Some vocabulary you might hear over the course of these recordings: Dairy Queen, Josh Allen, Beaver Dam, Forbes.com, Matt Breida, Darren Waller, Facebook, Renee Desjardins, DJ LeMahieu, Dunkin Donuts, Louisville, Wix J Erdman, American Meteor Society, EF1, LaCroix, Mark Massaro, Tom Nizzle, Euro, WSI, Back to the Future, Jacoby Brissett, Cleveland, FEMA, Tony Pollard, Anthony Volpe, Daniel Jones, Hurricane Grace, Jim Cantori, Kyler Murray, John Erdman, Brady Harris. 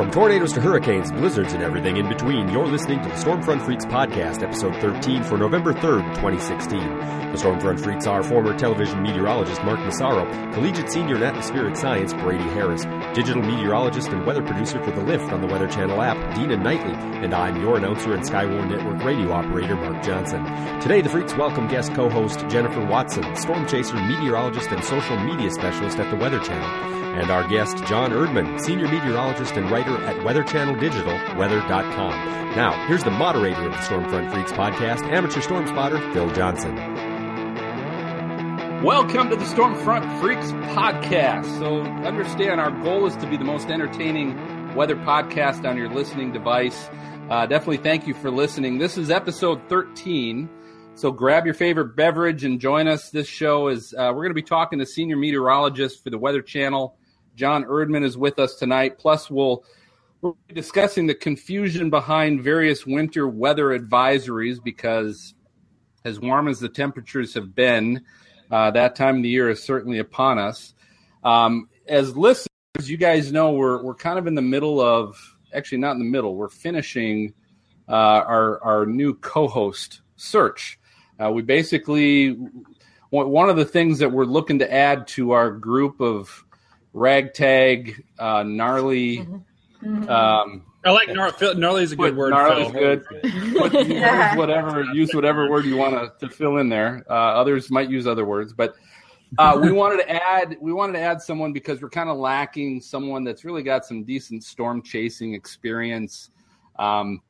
From tornadoes to hurricanes, blizzards, and everything in between, you're listening to the Stormfront Freaks podcast, episode 13 for November 3rd, 2016. The Stormfront Freaks are former television meteorologist Mark Massaro, collegiate senior in atmospheric science Brady Harris, digital meteorologist and weather producer for The Lift on the Weather Channel app, Dina Knightley, and I'm your announcer and Skywarn Network radio operator, Mark Johnson. Today, the Freaks welcome guest co-host Jennifer Watson, storm chaser, meteorologist, and social media specialist at the Weather Channel. And our guest, John Erdman, senior meteorologist and writer at Weather Channel Digital, weather.com. Now, here's the moderator of the Stormfront Freaks podcast, amateur storm spotter, Phil Johnson. Welcome to the Stormfront Freaks podcast. So understand our goal is to be the most entertaining weather podcast on your listening device. Definitely thank you for listening. This is episode 13. So grab your favorite beverage and join us. This show is, we're going to be talking to senior meteorologist for the Weather Channel. John Erdman is with us tonight. Plus, we'll be discussing the confusion behind various winter weather advisories because as warm as the temperatures have been, that time of the year is certainly upon us. As listeners, you guys know we're kind of in the middle of, actually not in the middle, we're finishing our new co-host search. We basically, one of the things that we're looking to add to our group of ragtag, gnarly. I like gnarly is a good word. Gnarly is good. Use whatever word you want to fill in there. Others might use other words, but we wanted to add someone because we're kind of lacking someone that's really got some decent storm chasing experience. And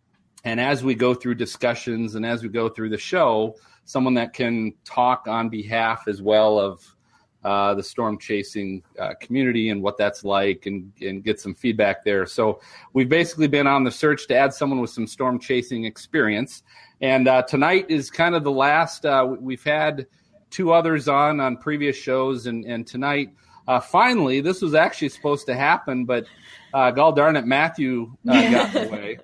as we go through discussions and as we go through the show, someone that can talk on behalf as well of the storm chasing community and what that's like and get some feedback there. So we've basically been on the search to add someone with some storm chasing experience. And tonight is kind of the last. We've had two others on previous shows. And tonight, finally, this was actually supposed to happen, but gall darn it, Matthew got in the way.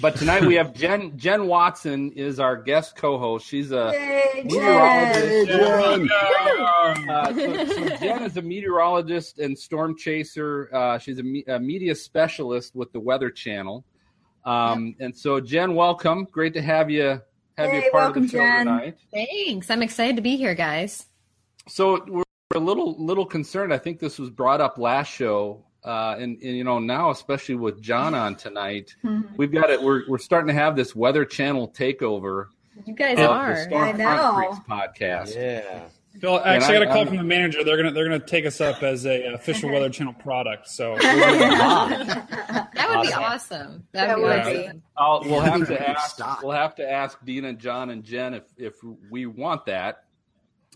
But tonight we have Jen Watson is our guest co-host. She's a meteorologist. So Jen is a meteorologist and storm chaser. She's a media specialist with the Weather Channel. And so Jen, welcome. Great to have you. Welcome, of the show Jen. Tonight. Thanks. I'm excited to be here, guys. So we're a little concerned. I think this was brought up last show. And you know, now especially with John on tonight, we've got it. We're starting to have this Weather Channel takeover. You guys are. I know. Podcast. Yeah. Phil, actually, I got a call from the manager. They're gonna take us up as a official Weather Channel product. So that would be awesome. That would be. We'll have to ask Dina, John, and Jen if we want that.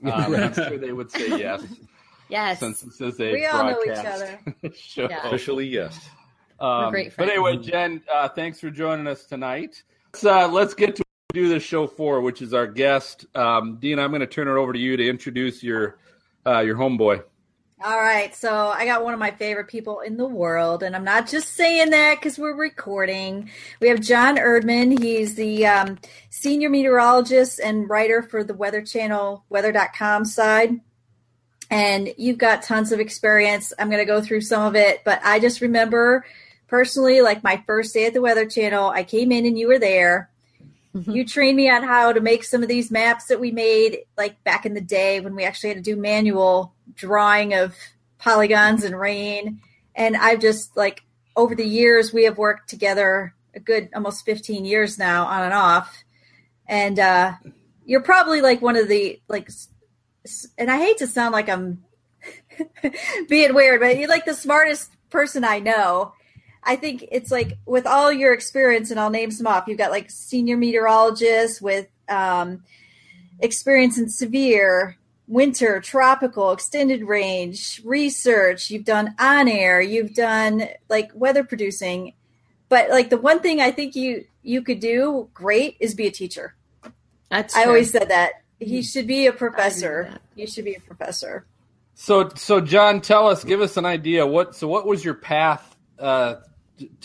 I'm sure they would say yes. Yes. Since we all know each other. Yeah. Officially, yes. We're great friends. But anyway, Jen, thanks for joining us tonight. Let's get to what we do this show for, which is our guest. Dean, I'm going to turn it over to you to introduce your homeboy. All right. So I got one of my favorite people in the world, and I'm not just saying that because we're recording. We have John Erdman. He's the senior meteorologist and writer for the Weather Channel, weather.com side. And you've got tons of experience. I'm going to go through some of it, but I just remember personally, like my first day at the Weather Channel, I came in and you were there. Mm-hmm. You trained me on how to make some of these maps that we made, like back in the day when we actually had to do manual drawing of polygons and rain. And I've just like over the years, we have worked together a good almost 15 years now on and off. And you're probably like one of the like. And I hate to sound like I'm being weird, but you're like the smartest person I know. I think it's like with all your experience, and I'll name some off, you've got like senior meteorologists with experience in severe, winter, tropical, extended range, research. You've done on air. You've done like weather producing. But like the one thing I think you could do great is be a teacher. I always said that. He should be a professor. You should be a professor. So John, tell us, give us an idea. What was your path to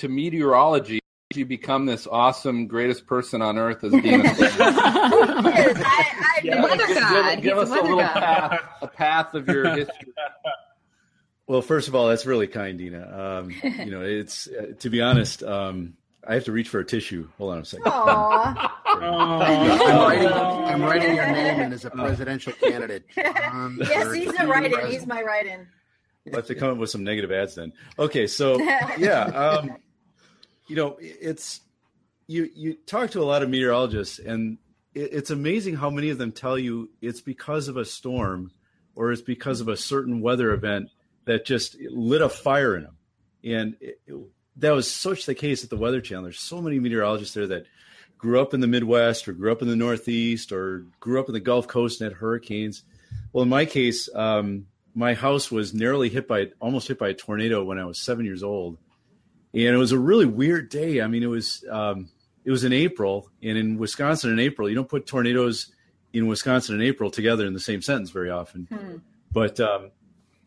meteorology? Did you become this awesome, greatest person on earth as Dina said? Yes, I'm the weather god. Give us a little path of your history. Well, first of all, that's really kind, Dina. You know, it's to be honest, I have to reach for a tissue. Hold on a second. I'm writing your name in as a presidential candidate. Yes, he's a write-in. He's my write-in. We'll have to come up with some negative ads then. Okay, so yeah, you know, it's you talk to a lot of meteorologists, and it's amazing how many of them tell you it's because of a storm or it's because of a certain weather event that just lit a fire in them. And that was such the case at the Weather Channel. There's so many meteorologists there that grew up in the Midwest or grew up in the Northeast or grew up in the Gulf Coast and had hurricanes. Well, in my case, my house was narrowly hit by a tornado when I was 7 years old. And it was a really weird day. I mean, it was in April, and in Wisconsin in April, you don't put tornadoes in Wisconsin in April together in the same sentence very often. Hmm. But,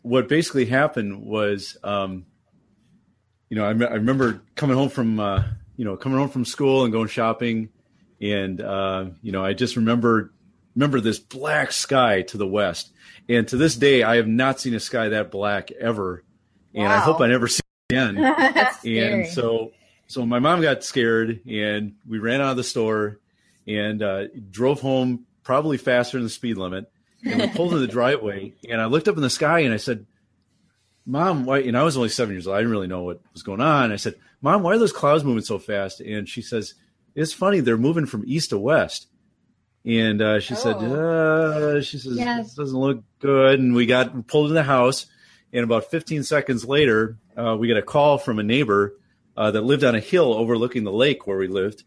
what basically happened was, you know, I remember coming home from school and going shopping, and you know, I just remember this black sky to the west, and to this day, I have not seen a sky that black ever, and wow. I hope I never see it again. That's scary. And so my mom got scared, and we ran out of the store, and drove home probably faster than the speed limit. And we pulled to the driveway, and I looked up in the sky, and I said, Mom, why? And I was only 7 years old. I didn't really know what was going on. I said, Mom, why are those clouds moving so fast? And she says, it's funny. They're moving from east to west. And she says, yes. This doesn't look good. And we pulled to the house, and about 15 seconds later, we got a call from a neighbor that lived on a hill overlooking the lake where we lived.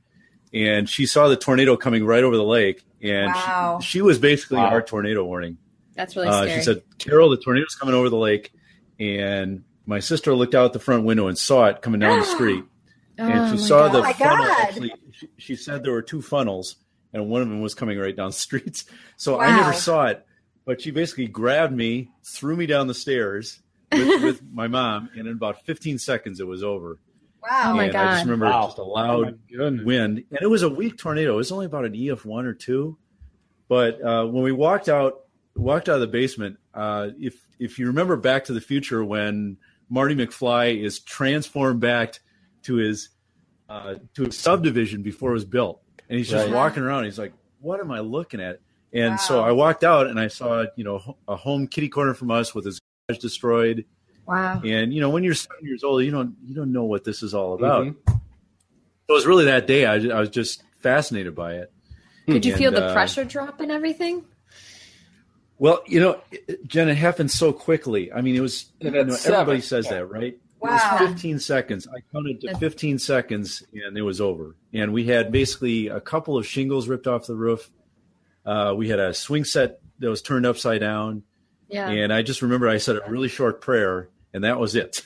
And she saw the tornado coming right over the lake, and wow. she was basically our tornado warning. That's really scary. She said, Carol, the tornado's coming over the lake, and my sister looked out the front window and saw it coming down the street. And she saw the funnel. Actually, she said there were two funnels, and one of them was coming right down the streets. So wow. I never saw it, but she basically grabbed me, threw me down the stairs with my mom, and in about 15 seconds it was over. Wow! And oh my God. I just remember just a loud wind, and it was a weak tornado. It was only about an EF1 or 2, but when we walked out of the basement, if you remember Back to the Future, when Marty McFly is transformed back to his subdivision before it was built, and he's just walking around, and he's like, "What am I looking at?" And so I walked out, and I saw a home kitty corner from us with his garage destroyed. Wow. And, you know, when you're 7 years old, you don't know what this is all about. Mm-hmm. So it was really that day. I was just fascinated by it. Could you feel the pressure drop and everything? Well, you know, Jen, it happened so quickly. I mean, it was, everybody says that, right? Wow. It was 15 seconds. I counted to 15 seconds, and it was over. And we had basically a couple of shingles ripped off the roof. We had a swing set that was turned upside down. Yeah. And I just remember I said a really short prayer, and that was it.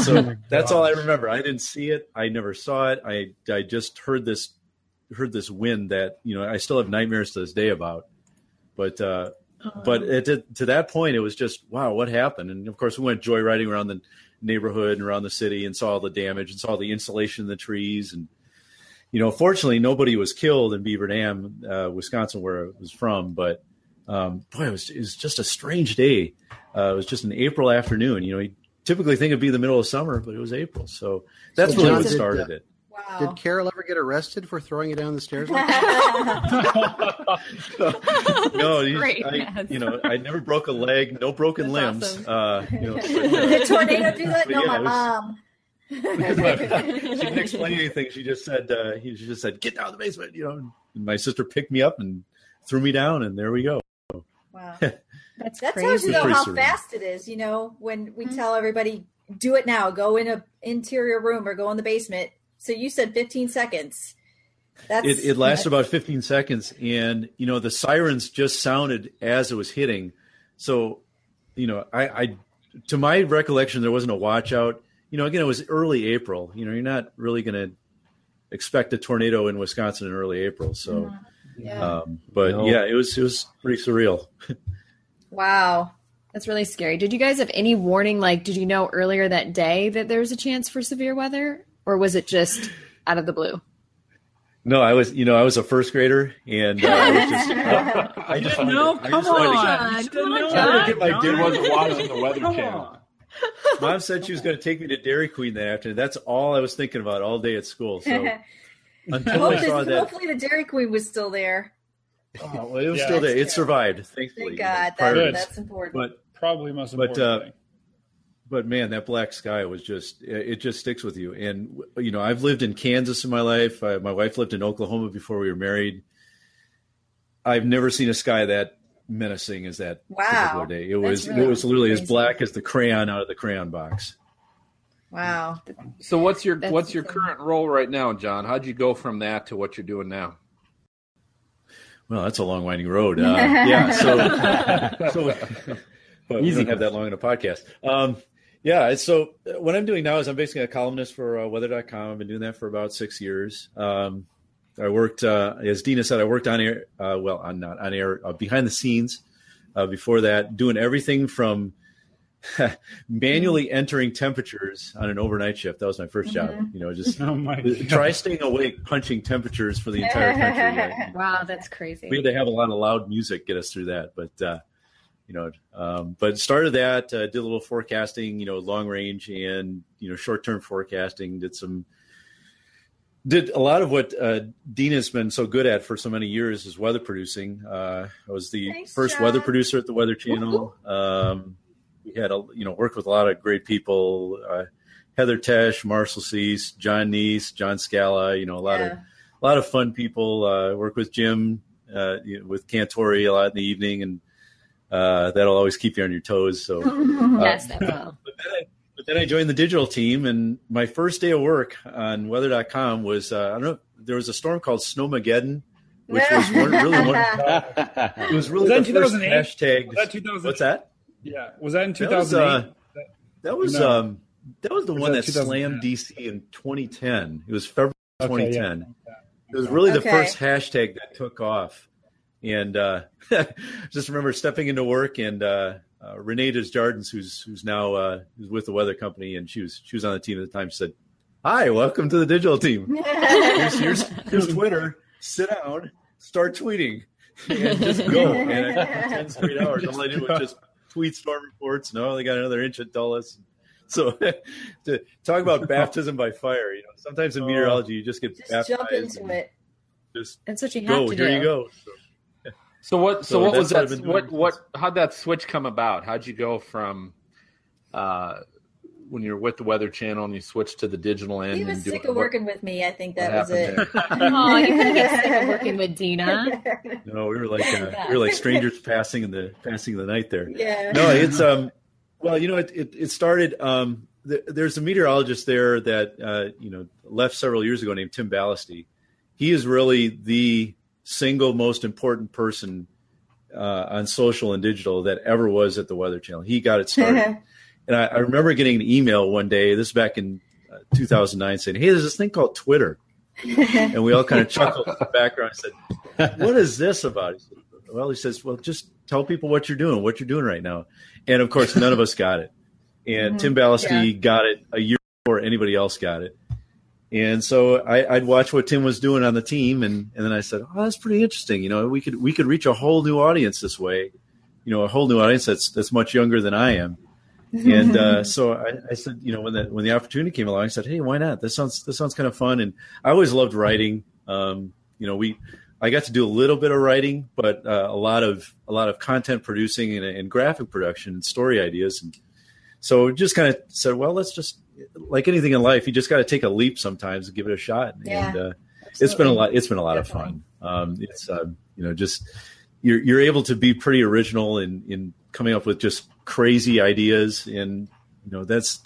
So that's all I remember. I didn't see it. I never saw it. I just heard this wind that, you know, I still have nightmares to this day about. But to that point, it was just, wow, what happened? And, of course, we went joyriding around the neighborhood and around the city and saw all the damage and saw the insulation in the trees. And, you know, fortunately, nobody was killed in Beaver Dam, Wisconsin, where it was from. But boy, it was just a strange day. It was just an April afternoon. You know, you typically think it'd be the middle of summer, but it was April. So that's really what started it. Wow. Did Carol ever get arrested for throwing you down the stairs? Like no, I never broke a leg, no broken limbs. Awesome. Did tornado do that? No, my mom. She didn't explain anything. She just said, "Get down the basement." You know, and my sister picked me up and threw me down, and there we go. Wow. That's crazy. Tells you though how fast it is, you know, when we tell everybody, do it now, go in an interior room or go in the basement. So you said 15 seconds. It lasted about 15 seconds. And, you know, the sirens just sounded as it was hitting. So, you know, I to my recollection, there wasn't a watch out. You know, again, it was early April. You know, you're not really going to expect a tornado in Wisconsin in early April. So. Mm-hmm. Yeah. It was pretty surreal. Wow. That's really scary. Did you guys have any warning? Like, did you know earlier that day that there was a chance for severe weather, or was it just out of the blue? No, I was a first grader, and I just wanted to get my dinner. Wasn't watching the Weather Channel. Mom said she was going to take me to Dairy Queen that afternoon. That's all I was thinking about all day at school. So until I saw that, hopefully the Dairy Queen was still there. Oh, well, it was still there. It survived, thankfully. Thank God. That's important. But probably most important thing. But man, that black sky was just—it just sticks with you. And you know, I've lived in Kansas in my life. My wife lived in Oklahoma before we were married. I've never seen a sky that menacing as that particular day. It was—it was literally crazy. As black as the crayon out of the crayon box. Wow. So what's your current role right now, John? How'd you go from that to what you're doing now? Well, that's a long, winding road. So but we don't have that long in a podcast. Yeah, so what I'm doing now is I'm basically a columnist for Weather.com. I've been doing that for about 6 years. I worked, as Dina said, I worked on air, behind the scenes before that, doing everything from manually entering temperatures on an overnight shift. That was my first job. You know, just try staying awake, punching temperatures for the entire country. Like, wow, that's crazy. We had to have a lot of loud music get us through that, but started that, did a little forecasting, you know, long range and, you know, short-term forecasting, did a lot of what Dina's been so good at for so many years is weather producing. I was the first weather producer at the Weather Channel. We had, worked with a lot of great people, Heather Tesh, Marshall Seese, John Neese, John Scala, a lot of fun people, worked with Jim, with Cantori a lot in the evening, and that'll always keep you on your toes. So yes, that will. But then I joined the digital team, and my first day of work on weather.com was there was a storm called Snowmageddon, which was it was really the first hashtag. What's that? Yeah, was that in 2008? That was the one that slammed DC in 2010. It was February 2010. Okay, yeah. It was really the first hashtag that took off. And just remember stepping into work, and Renee Desjardins, who's now who's with the weather company, and she was on the team at the time, said, "Hi, welcome to the digital team. Here's Twitter. Sit down, start tweeting, and just go." And for 10 straight hours, all I did was just tweet storm reports. No, they got another inch at Dulles. So to talk about baptism by fire, sometimes in meteorology you just get baptized. Just jump into it. That's what you have to do. Here you go. So what was that? How'd that switch come about? How'd you go from when you were with the Weather Channel and you switched to the digital end? He was sick of working with me. I think that was it. Oh, you couldn't get sick of working with Dina. No, we were like strangers passing the night there. Yeah. No, it's it started. There's a meteorologist there that left several years ago named Tim Ballasty. He is really the single most important person on social and digital that ever was at the Weather Channel. He got it started. And I remember getting an email one day, this is back in 2009, saying, "Hey, there's this thing called Twitter." And we all kind of chuckled in the background. I said, "What is this about?" He said, just tell people what you're doing right now. And, of course, none of us got it. And Tim Ballasty got it a year before anybody else got it. And so I'd watch what Tim was doing on the team, and then I said, "Oh, that's pretty interesting. We could reach a whole new audience this way, a whole new audience that's much younger than I am." And so I said, when the opportunity came along, I said, "Hey, why not? This sounds kind of fun." And I always loved writing. I got to do a little bit of writing, but a lot of content producing and graphic production and story ideas. And so just kind of said, well, let's just, like anything in life, you just got to take a leap sometimes and give it a shot. Yeah, and it's been a lot Definitely. Of fun. You're able to be pretty original in coming up with just crazy ideas. And, that's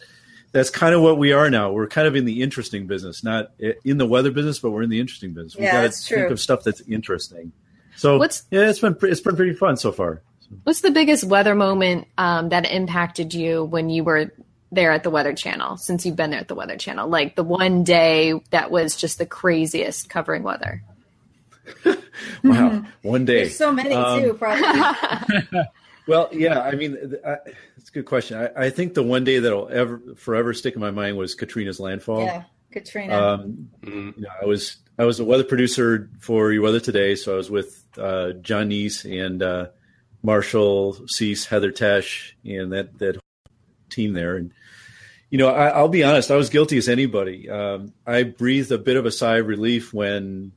kind of what we are now. We're kind of in the interesting business, not in the weather business, but we're in the interesting business. Yeah, we got to think of stuff that's interesting. So it's been pretty fun so far. What's the biggest weather moment that impacted you when you were there at the Weather Channel, since you've been there at the Weather Channel, like the one day that was just the craziest covering weather? Wow. One day. There's so many too, probably. Well, yeah, I mean, it's a good question. I think the one day that'll forever stick in my mind was Katrina's landfall. Yeah, Katrina. I was a weather producer for Your Weather Today. So I was with John Neese and Marshall Seese, Heather Tesh, and that team there. And, you know, I'll be honest, I was guilty as anybody. I breathed a bit of a sigh of relief when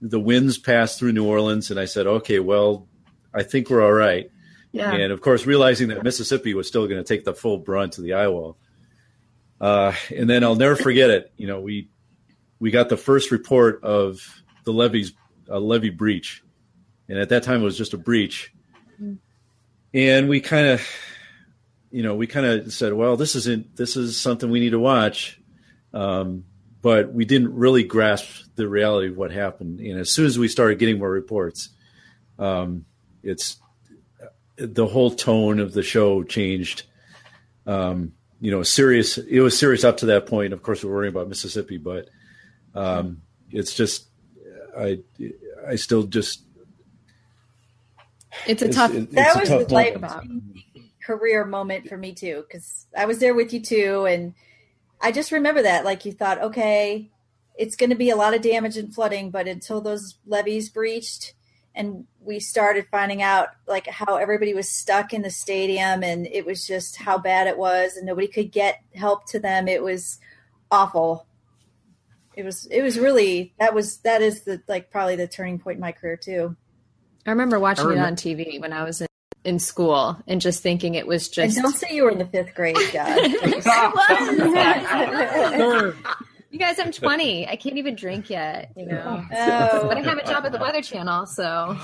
the winds passed through New Orleans and I said, okay, well, I think we're all right. Yeah. And, of course, realizing that Mississippi was still going to take the full brunt of the eye wall. And then I'll never forget it. You know, we got the first report of the levee breach. And at that time, it was just a breach. And we kind of, you know, said, well, this is something we need to watch. But we didn't really grasp the reality of what happened. And as soon as we started getting more reports, the whole tone of the show changed. You know, it was serious up to that point. Of course, we're worrying about Mississippi, but it's just, I still just. Career moment for me too, because I was there with you too. And I just remember that, like, you thought, okay, it's going to be a lot of damage and flooding, but until those levees breached and we started finding out like how everybody was stuck in the stadium and it was just how bad it was and nobody could get help to them. It was awful. It was really, that is the, like, probably the turning point in my career too. I remember watching it on TV when I was in school and just thinking it was just. And don't say you were in the fifth grade, God. You guys, I'm 20. I can't even drink yet, you know. Oh. But I have a job at the Weather Channel, so.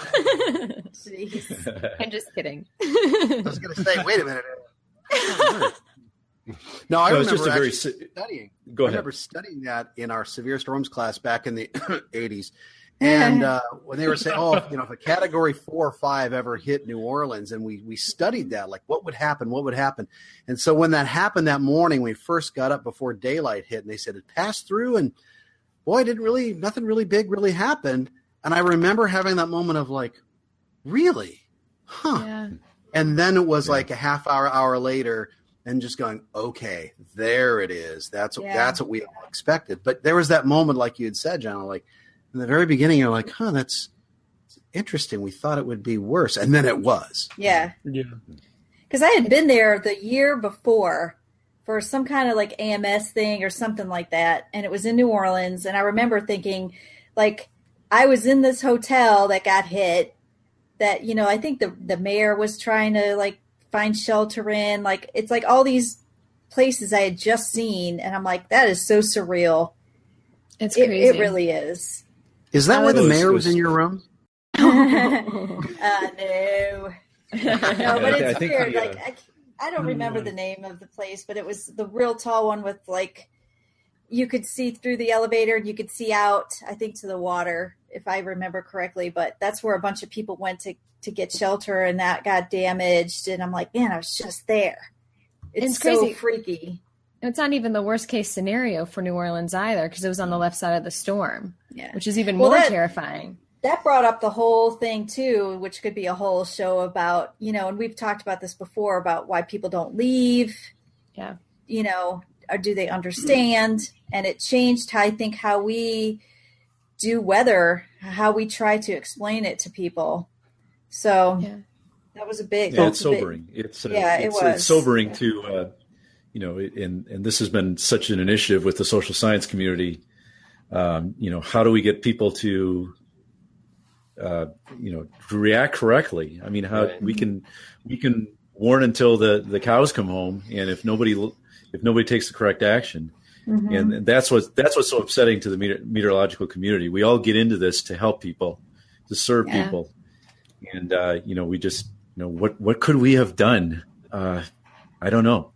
Jeez. I'm just kidding. I was going to say, wait a minute. No, I remember just studying. Go ahead. I remember studying that in our severe storms class back in the 80s. And when they were saying, oh, you know, if a Category 4 or 5 ever hit New Orleans, and we studied that, like, what would happen? And so when that happened that morning, we first got up before daylight hit, and they said it passed through, and boy, nothing really big really happened. And I remember having that moment of like, really? Huh. Yeah. And then it was like a half hour later and just going, okay, there it is. That's what we all expected. But there was that moment, like you had said, John, like, in the very beginning, you're like, huh, that's interesting. We thought it would be worse. And then it was. Yeah. Yeah. Because I had been there the year before for some kind of like AMS thing or something like that. And it was in New Orleans. And I remember thinking, like, I was in this hotel that got hit that, you know, I think the mayor was trying to like find shelter in. Like, it's like all these places I had just seen. And I'm like, that is so surreal. It's crazy. It really is. Is that where the mayor was in your room? No. No, but it's weird. Like, I don't remember the name of the place, but it was the real tall one with, like, you could see through the elevator and you could see out, I think, to the water, if I remember correctly. But that's where a bunch of people went to get shelter, and that got damaged. And I'm like, man, I was just there. It's so crazy. Freaky. It's not even the worst case scenario for New Orleans either, because it was on the left side of the storm, which is even more terrifying. That brought up the whole thing too, which could be a whole show about, you know, and we've talked about this before about why people don't leave, you know, or do they understand? And it changed, I think, how we do weather, how we try to explain it to people. So that was a big. Yeah, it's sobering. It's sobering to. You know, and this has been such an initiative with the social science community. You know, how do we get people to, you know, react correctly? I mean, how we can warn until the cows come home, and if nobody takes the correct action, and that's what's so upsetting to the meteorological community. We all get into this to help people, to serve people, and you know, we just, you know, what could we have done? I don't know.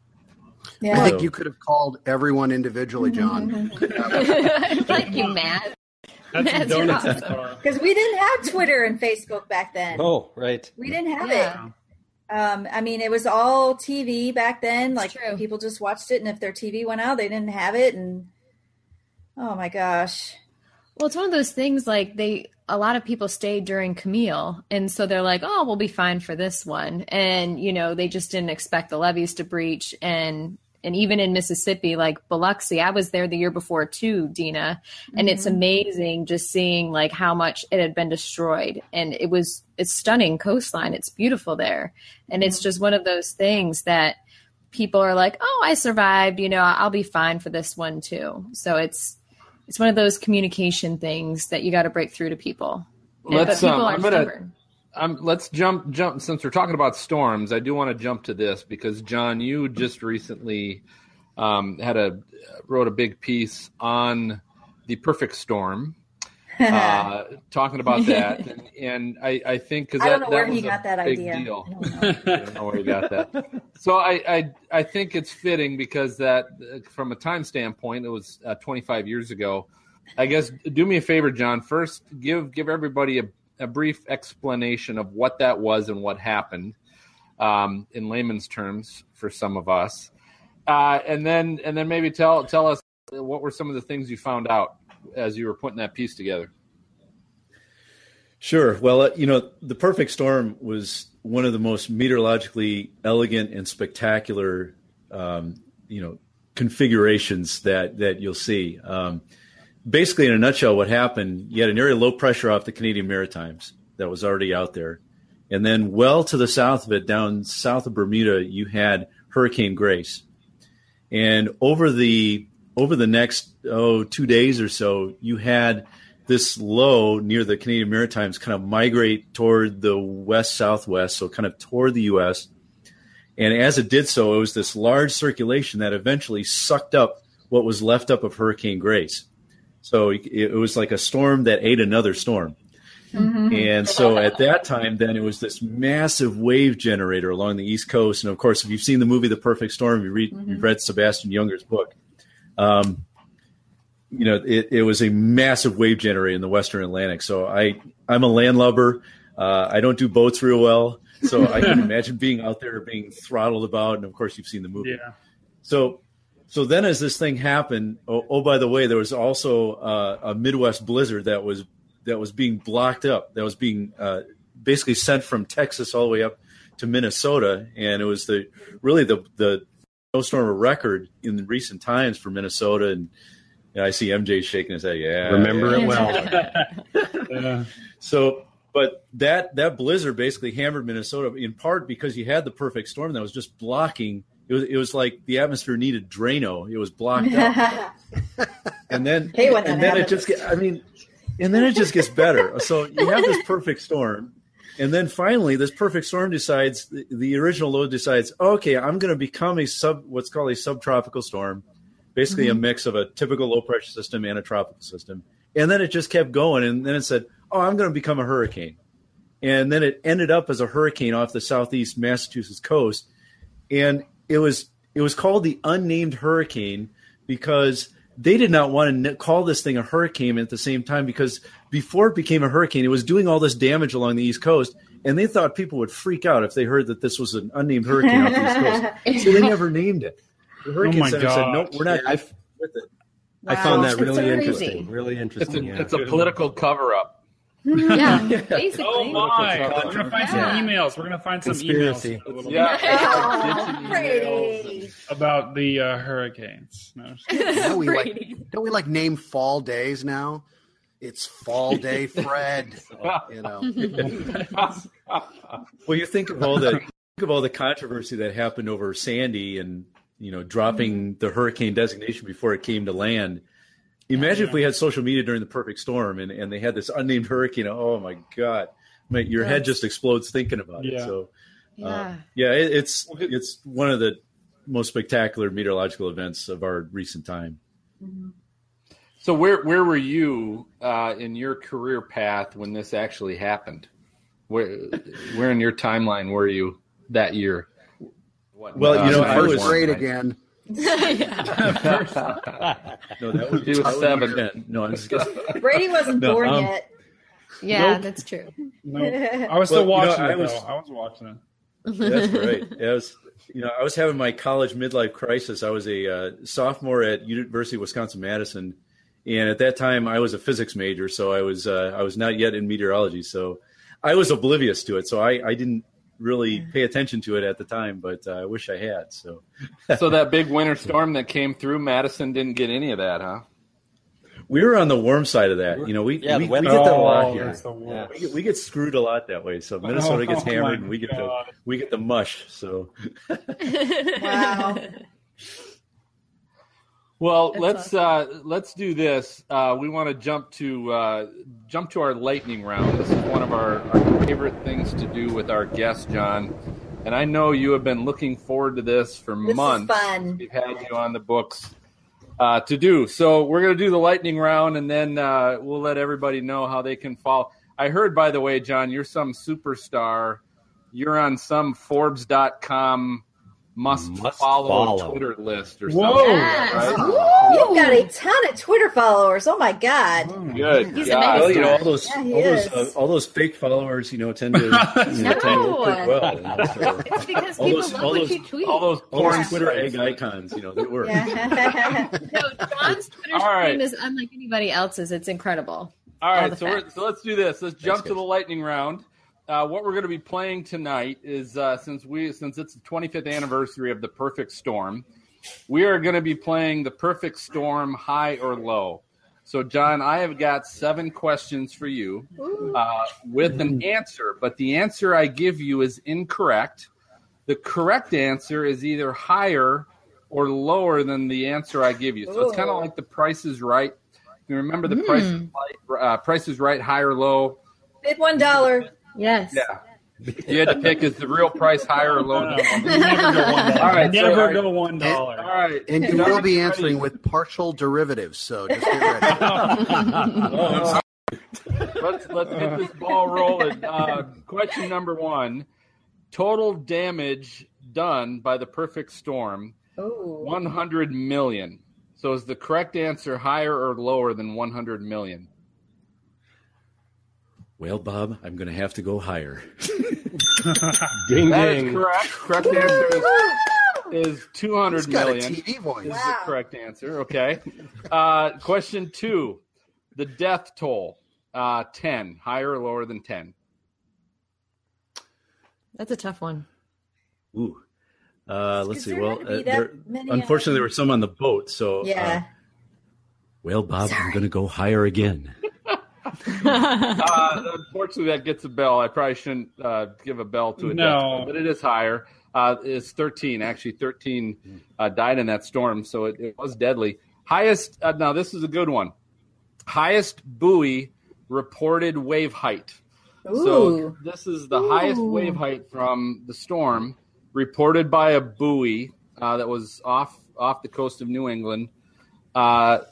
Yeah. I think you could have called everyone individually, John. Like you, Matt. Because we didn't have Twitter and Facebook back then. Oh, right. We didn't have it. I mean, it was all TV back then. It's like true. People just watched it, and if their TV went out, they didn't have it. And oh my gosh. Well, it's one of those things. Like a lot of people stayed during Camille, and so they're like, "Oh, we'll be fine for this one," and you know, they just didn't expect the levees to breach. And even in Mississippi, like Biloxi, I was there the year before too, Dina. And it's amazing just seeing like how much it had been destroyed. And it's stunning coastline. It's beautiful there. And it's just one of those things that people are like, oh, I survived, you know, I'll be fine for this one too. So it's one of those communication things that you got to break through to people. Let's jump. Since we're talking about storms, I do want to jump to this because, John, you just recently wrote a big piece on the perfect storm, talking about that. And I think because that was a big deal. I don't know where he got that. So I think it's fitting because that, from a time standpoint, it was 25 years ago. I guess do me a favor, John. First, give everybody a brief explanation of what that was and what happened in layman's terms for some of us. And then maybe tell us what were some of the things you found out as you were putting that piece together. Sure. Well, the perfect storm was one of the most meteorologically elegant and spectacular, configurations that you'll see. Basically, in a nutshell, what happened, you had an area of low pressure off the Canadian Maritimes that was already out there. And then well to the south of it, down south of Bermuda, you had Hurricane Grace. And over the next 2 days or so, you had this low near the Canadian Maritimes kind of migrate toward the west-southwest, so kind of toward the U.S. And as it did so, it was this large circulation that eventually sucked up what was left up of Hurricane Grace. So it was like a storm that ate another storm. Mm-hmm. And so at that time, then it was this massive wave generator along the East Coast. And of course, if you've seen the movie The Perfect Storm, you've read Sebastian Junger's book. It was a massive wave generator in the Western Atlantic. So I'm a landlubber. I don't do boats real well. So I can imagine being out there being throttled about. And of course, you've seen the movie. Yeah. So then as this thing happened, oh, by the way, there was also a Midwest blizzard that was being blocked up, that was being basically sent from Texas all the way up to Minnesota. And it was the snowstorm of record in recent times for Minnesota. And I see MJ shaking his head. Yeah. Remember it well. Yeah. So, but that blizzard basically hammered Minnesota in part because you had the perfect storm that was just blocking. It was like the atmosphere needed Drano. It was blocked up. And then it just gets better. So you have this perfect storm. And then finally, this perfect storm decides, the original low decides, okay, I'm going to become what's called a subtropical storm, basically a mix of a typical low pressure system and a tropical system. And then it just kept going. And then it said, oh, I'm going to become a hurricane. And then it ended up as a hurricane off the southeast Massachusetts coast. And it was called the unnamed hurricane because they did not want to call this thing a hurricane at the same time, because before it became a hurricane, it was doing all this damage along the East Coast. And they thought people would freak out if they heard that this was an unnamed hurricane off the East Coast. So they never named it. The Hurricane Center said, nope, we're not with it. Wow. I found that really interesting. Really interesting. It's a political cover-up. Yeah, basically. Oh my! We're gonna find some emails. We're gonna find some emails. Yeah, Brady. About the hurricanes. No. Don't we name fall days now? It's Fall Day, Fred. Well, you think of all the controversy that happened over Sandy, and dropping the hurricane designation before it came to land. Imagine if we had social media during the perfect storm and they had this unnamed hurricane. Oh, my God. Mate, your head just explodes thinking about it. So, it's one of the most spectacular meteorological events of our recent time. Mm-hmm. So where were you in your career path when this actually happened? Where in your timeline were you that year? I was great again. No, that would be 7. No, I'm just kidding. Brady wasn't born yet. Yeah, nope. That's true. Nope. I was still watching it. I was watching it. That's right. Yeah, I was having my college midlife crisis. I was a sophomore at University of Wisconsin-Madison, and at that time I was a physics major, so I was not yet in meteorology, so I was oblivious to it. So I didn't really pay attention to it at the time, but I wish I had. So that big winter storm that came through Madison didn't get any of that, huh? We were on the warm side of that. You know, we get that a lot here. Yeah. We get screwed a lot that way. So Minnesota gets hammered, and we get the mush. So wow. Well, let's do this. We want to jump to our lightning round. This is one of our favorite things to do with our guests, John. And I know you have been looking forward to this for months. This is fun. We've had you on the books to do. So we're going to do the lightning round, and then we'll let everybody know how they can follow. I heard, by the way, John, you're some superstar. You're on some Forbes.com must follow Twitter list or something. Yes. Right? You've got a ton of Twitter followers. Oh my God! Good. He's amazing. Well, you know, all those fake followers, you know, tend to work well. You know, so. It's because people love what you tweet. All those porn Twitter egg icons, you know, they work. Yeah. No, John's Twitter stream is unlike anybody else's. It's incredible. All right, so let's do this. Let's jump to the lightning round. What we're going to be playing tonight is since it's the 25th anniversary of The Perfect Storm, we are going to be playing The Perfect Storm High or Low. So, John, I have got 7 questions for you with an answer, but the answer I give you is incorrect. The correct answer is either higher or lower than the answer I give you. So it's kind of like The Price is Right. You remember The Price is Right, High or Low? Bid $1. Yes. Yeah. You had to pick, is the real price higher or lower? Never go $1. All right. And you will be answering with partial derivatives, so just get ready. Let's get this ball rolling. Question number 1. Total damage done by the perfect storm, $100 million. So is the correct answer higher or lower than $100 million? Well, Bob, I'm going to have to go higher. Ding, that ding. Is correct. Correct answer is $200 million. He's got a TV voice. Is the correct answer. Okay. Question 2. The death toll, 10. Higher or lower than 10? That's a tough one. Ooh. Let's see. Well, unfortunately, there were some on the boat. So, yeah. Well, Bob, I'm going to go higher again. Unfortunately, that gets a bell. I probably shouldn't give a bell to it. No. But it is higher. It's 13. Actually, 13 died in that storm, so it was deadly. Highest, now this is a good one. Highest buoy reported wave height. Ooh. So this is the highest wave height from the storm reported by a buoy that was off the coast of New England.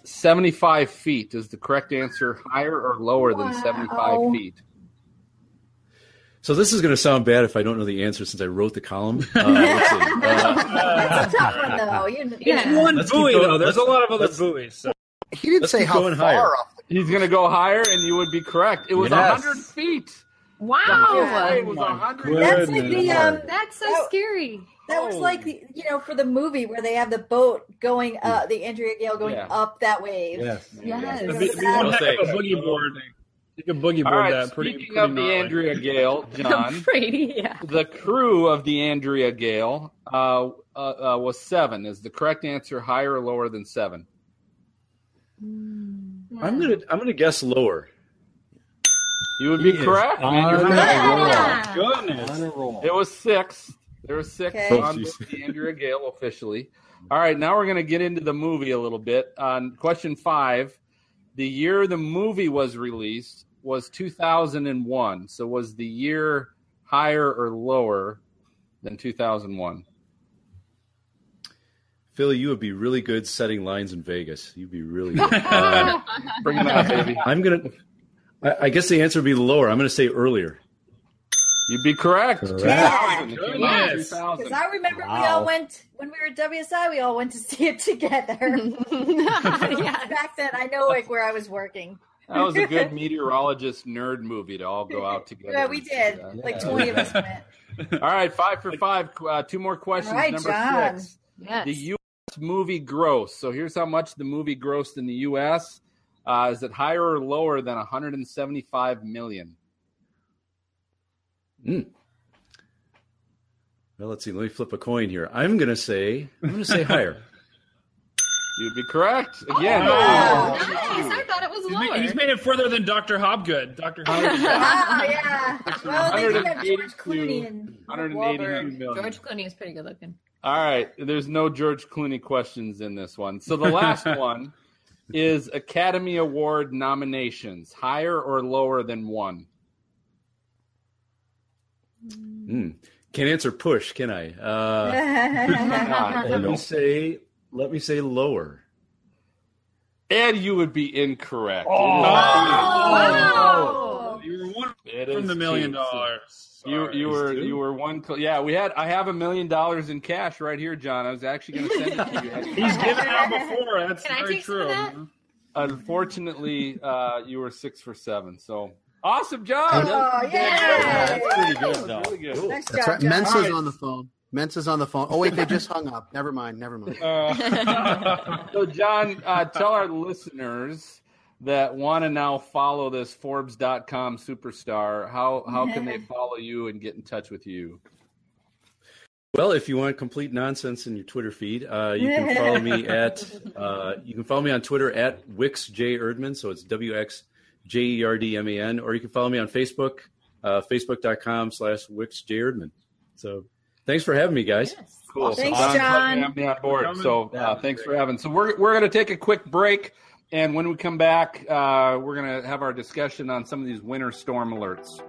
75 feet is the correct answer, higher or lower than 75 feet? So this is going to sound bad if I don't know the answer since I wrote the column. That's a tough one, though. It's one buoy, though. There's a lot of other buoys. So. He didn't say how far off. He's going to go higher, and you would be correct. It was 100 feet. Wow. It was 100. That's like that's so scary. That was like, you know, for the movie where they have the boat going up, the Andrea Gale going up that wave. Yes. You can boogie board that pretty. Speaking of the Andrea Gale, John, the crew of the Andrea Gale was 7. Is the correct answer higher or lower than 7? I'm gonna guess lower. You would be correct. Goodness. It was 6. There were 6 on with Andrea Gale officially. All right, now we're going to get into the movie a little bit. On question 5, the year the movie was released was 2001. So was the year higher or lower than 2001? Philly, you would be really good setting lines in Vegas. You'd be really good. Bring it on, baby. I guess the answer would be lower. I'm going to say earlier. You'd be correct. 2000. Yes. Because I remember we all went, when we were at WSI, we all went to see it together. Back then, I know like where I was working. That was a good meteorologist nerd movie to all go out together. Yeah, we did. Like 20 of us went. All right, 5 for 5. 2 more questions. All right, Number John. 6. Yes. The U.S. movie gross. So here's how much the movie grossed in the U.S. Is it higher or lower than $175 million? Well, let's see. Let me flip a coin here. I'm going to say higher. You'd be correct. Again. Oh, wow. Nice. I thought it was lower. He's made it further than Dr. Hobgood. Dr. Hobgood. Oh, yeah. Well, they do have George Clooney and Wahlberg. George Clooney is pretty good looking. All right. There's no George Clooney questions in this one. So the last one is Academy Award nominations. Higher or lower than one? Can't answer push, can I? Let me say lower. And you would be incorrect. Oh! You were one from the $1 million. You were one. Yeah, I have $1 million in cash right here, John. I was actually going to send it to you. He's given out before. That's very true. That? Unfortunately, you were 6 for 7. So. Awesome job! Oh, yeah! That's pretty good, though. Really good. Cool. That's right. Mensa's on the phone. Oh, wait, they just hung up. Never mind. So, John, tell our listeners that want to now follow this Forbes.com superstar, how can they follow you and get in touch with you? Well, if you want complete nonsense in your Twitter feed, you can follow me on Twitter at Wix J Erdman. So it's WXJERDMAN, or you can follow me on Facebook, Facebook.com/WixJErdman. So thanks for having me, guys. Yes. Cool. Awesome. Thanks, John. Have me on board. So thanks for having. So we're going to take a quick break, and when we come back, we're going to have our discussion on some of these winter storm alerts.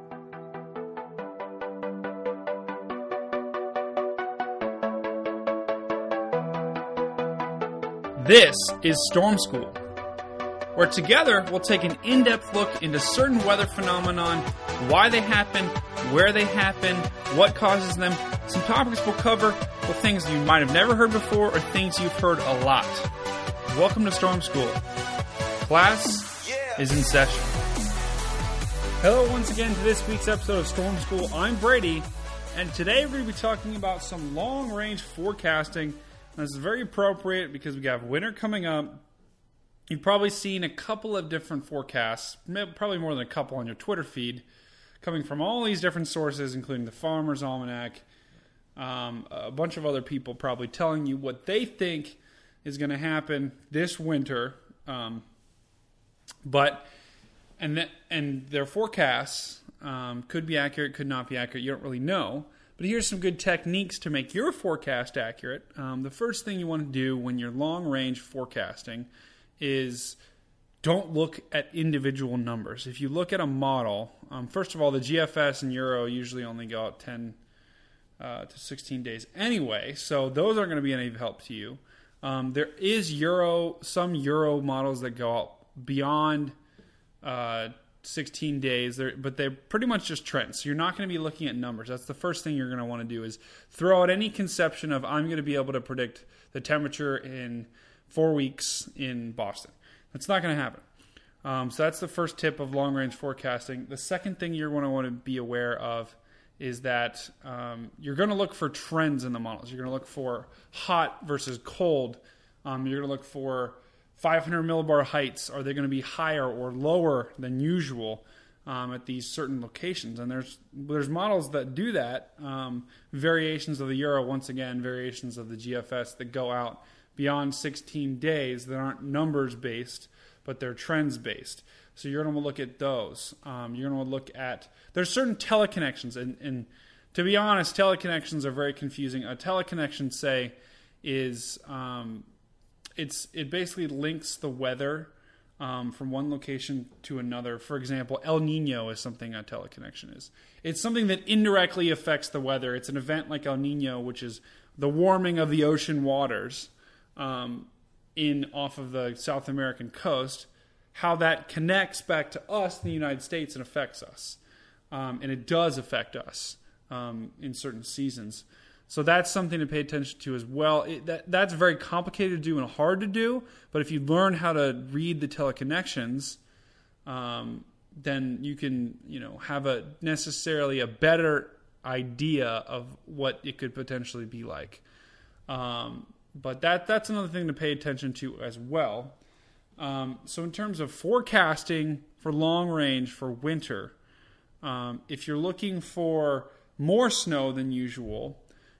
This is Storm School, where together we'll take an in-depth look into certain weather phenomenon, why they happen, where they happen, what causes them. Some topics we'll cover are things you might have never heard before or things you've heard a lot. Welcome to Storm School. Class is in session. Hello once again to this week's episode of Storm School. I'm Brady, and today we're going to be talking about some long-range forecasting. And this is very appropriate because we got winter coming up. You've probably seen a couple of different forecasts, probably more than a couple on your Twitter feed, coming from all these different sources, including the Farmer's Almanac, a bunch of other people probably telling you what they think is going to happen this winter. And their forecasts could be accurate, could not be accurate. You don't really know. But here's some good techniques to make your forecast accurate. The first thing you want to do when you're long-range forecasting is don't look at individual numbers. If you look at a model, first of all, the GFS and Euro usually only go out 10 to 16 days anyway, so those aren't going to be any help to you. There is some Euro models that go out beyond 16 days, but they're pretty much just trends, so you're not going to be looking at numbers. That's the first thing you're going to want to do is throw out any conception of I'm going to be able to predict the temperature in 4 weeks in Boston. That's not going to happen. So that's the first tip of long-range forecasting. The second thing you're going to want to be aware of is that you're going to look for trends in the models. You're going to look for hot versus cold. You're going to look for 500 millibar heights. Are they going to be higher or lower than usual at these certain locations? And there's models that do that. Variations of the Euro, once again, variations of the GFS that go out beyond 16 days that aren't numbers-based, but they're trends-based. So you're going to look at those. You're going to look at... There's certain teleconnections, and to be honest, teleconnections are very confusing. A teleconnection, say, is... It basically links the weather from one location to another. For example, El Nino is something a teleconnection is. It's something that indirectly affects the weather. It's an event like El Nino, which is the warming of the ocean waters, off of the South American coast, how that connects back to us in the United States and affects us, and it does affect us in certain seasons. So that's something to pay attention to as well. That's very complicated to do and hard to do, but if you learn how to read the teleconnections, then you can have necessarily a better idea of what it could potentially be like. But that's another thing to pay attention to as well. So in terms of forecasting for long range for winter, if you're looking for more snow than usual,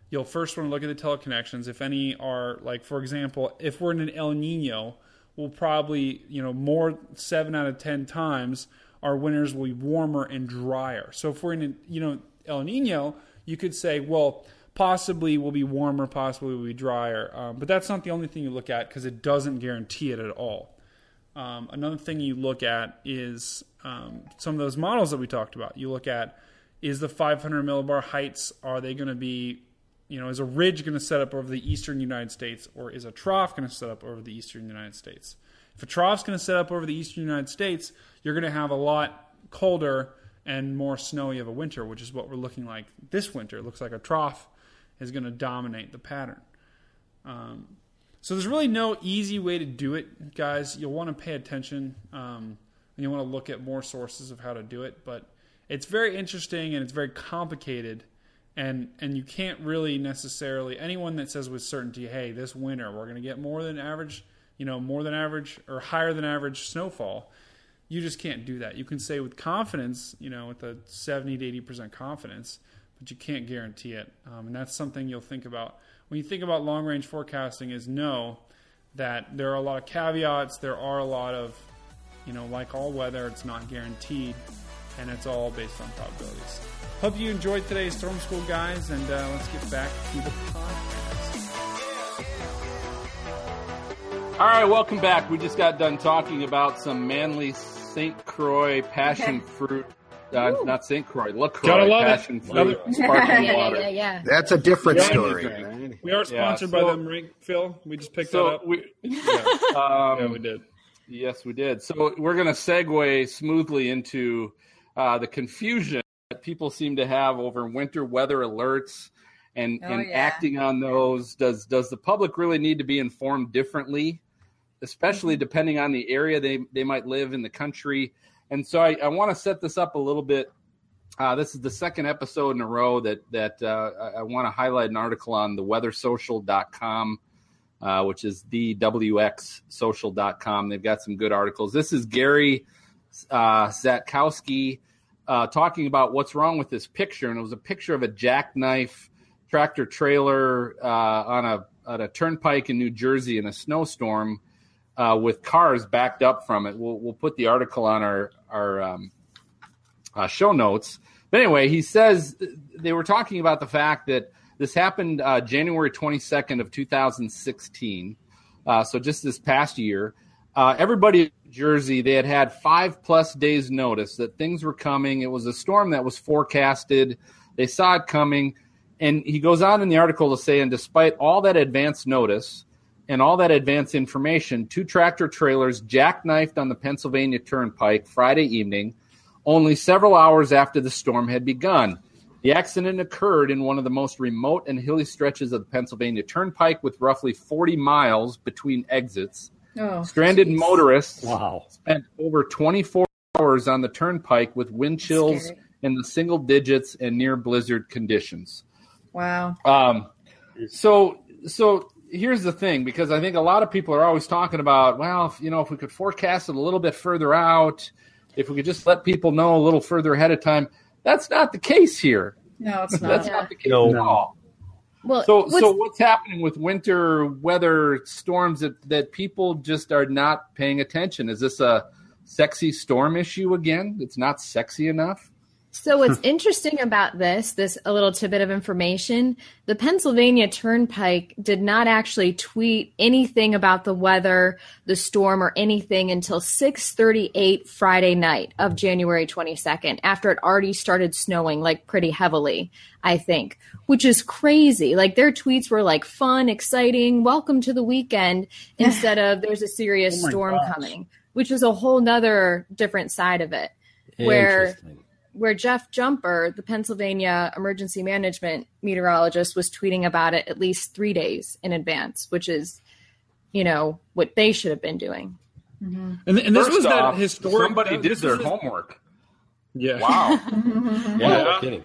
you'll first want to look at the teleconnections. If any are, like, for example, if we're in an El Nino, we'll probably, more 7 out of 10 times, our winters will be warmer and drier. So if we're in, El Nino, you could say, well, possibly we'll be warmer, possibly we'll be drier. But that's not the only thing you look at because it doesn't guarantee it at all. Another thing you look at is some of those models that we talked about. You look at, is the 500 millibar heights, are they going to be, is a ridge going to set up over the eastern United States, or is a trough going to set up over the eastern United States? If a trough's going to set up over the eastern United States, you're going to have a lot colder and more snowy of a winter, which is what we're looking like this winter. It looks like a trough is going to dominate the pattern. So there's really no easy way to do it, guys. You'll want to pay attention, and you'll want to look at more sources of how to do it. But it's very interesting, and it's very complicated, and you can't really necessarily, anyone that says with certainty, hey, this winter we're going to get more than average, more than average or higher than average snowfall, you just can't do that. You can say with confidence, with a 70 to 80% confidence, but you can't guarantee it, and that's something you'll think about. When you think about long-range forecasting, is know that there are a lot of caveats. There are a lot of, like all weather, it's not guaranteed, and it's all based on probabilities. Hope you enjoyed today's Storm School, guys, and let's get back to the podcast. All right, welcome back. We just got done talking about some Manly St. Croix passion fruit. Not St. Croix, LaCroix, passion fruit, sparkling water. Yeah. That's a different story. We are sponsored by them, right, Phil? We just picked that up. We did. Yes, we did. So we're going to segue smoothly into the confusion that people seem to have over winter weather alerts and acting on those. Does the public really need to be informed differently, especially depending on the area they might live in the country? And so I want to set this up a little bit. This is the second episode in a row that I want to highlight an article on theweathersocial.com, which is the WXSocial.com. They've got some good articles. This is Gary Zatkowski talking about what's wrong with this picture. And it was a picture of a jackknife tractor trailer on a turnpike in New Jersey in a snowstorm. With cars backed up from it. We'll put the article on our show notes. But anyway, he says they were talking about the fact that this happened January 22nd of 2016, so just this past year. Everybody in New Jersey, they had 5-plus days' notice that things were coming. It was a storm that was forecasted. They saw it coming. And he goes on in the article to say, and despite all that advance notice and all that advance information, 2 tractor trailers jackknifed on the Pennsylvania Turnpike Friday evening, only several hours after the storm had begun. The accident occurred in one of the most remote and hilly stretches of the Pennsylvania Turnpike, with roughly 40 miles between exits. Motorists spent over 24 hours on the turnpike with wind chills in the single digits and near blizzard conditions. Wow. So here's the thing, because I think a lot of people are always talking about, well, if we could forecast it a little bit further out, if we could just let people know a little further ahead of time. That's not the case here. No, it's not. That's not the case at all. Well, so what's happening with winter weather storms that people just are not paying attention? Is this a sexy storm issue again? It's not sexy enough. So what's interesting about this a little tidbit of information, the Pennsylvania Turnpike did not actually tweet anything about the weather, the storm, or anything until 6:38 Friday night of January 22nd, after it already started snowing, like, pretty heavily, I think, which is crazy. Like, their tweets were like fun, exciting, welcome to the weekend, instead of there's a serious storm coming, which is a whole nother different side of it, where Jeff Jumper, the Pennsylvania emergency management meteorologist, was tweeting about it at least 3 days in advance, which is, what they should have been doing. Mm-hmm. And this was that historic. Somebody did their homework. Yeah. Wow. Yeah, no kidding.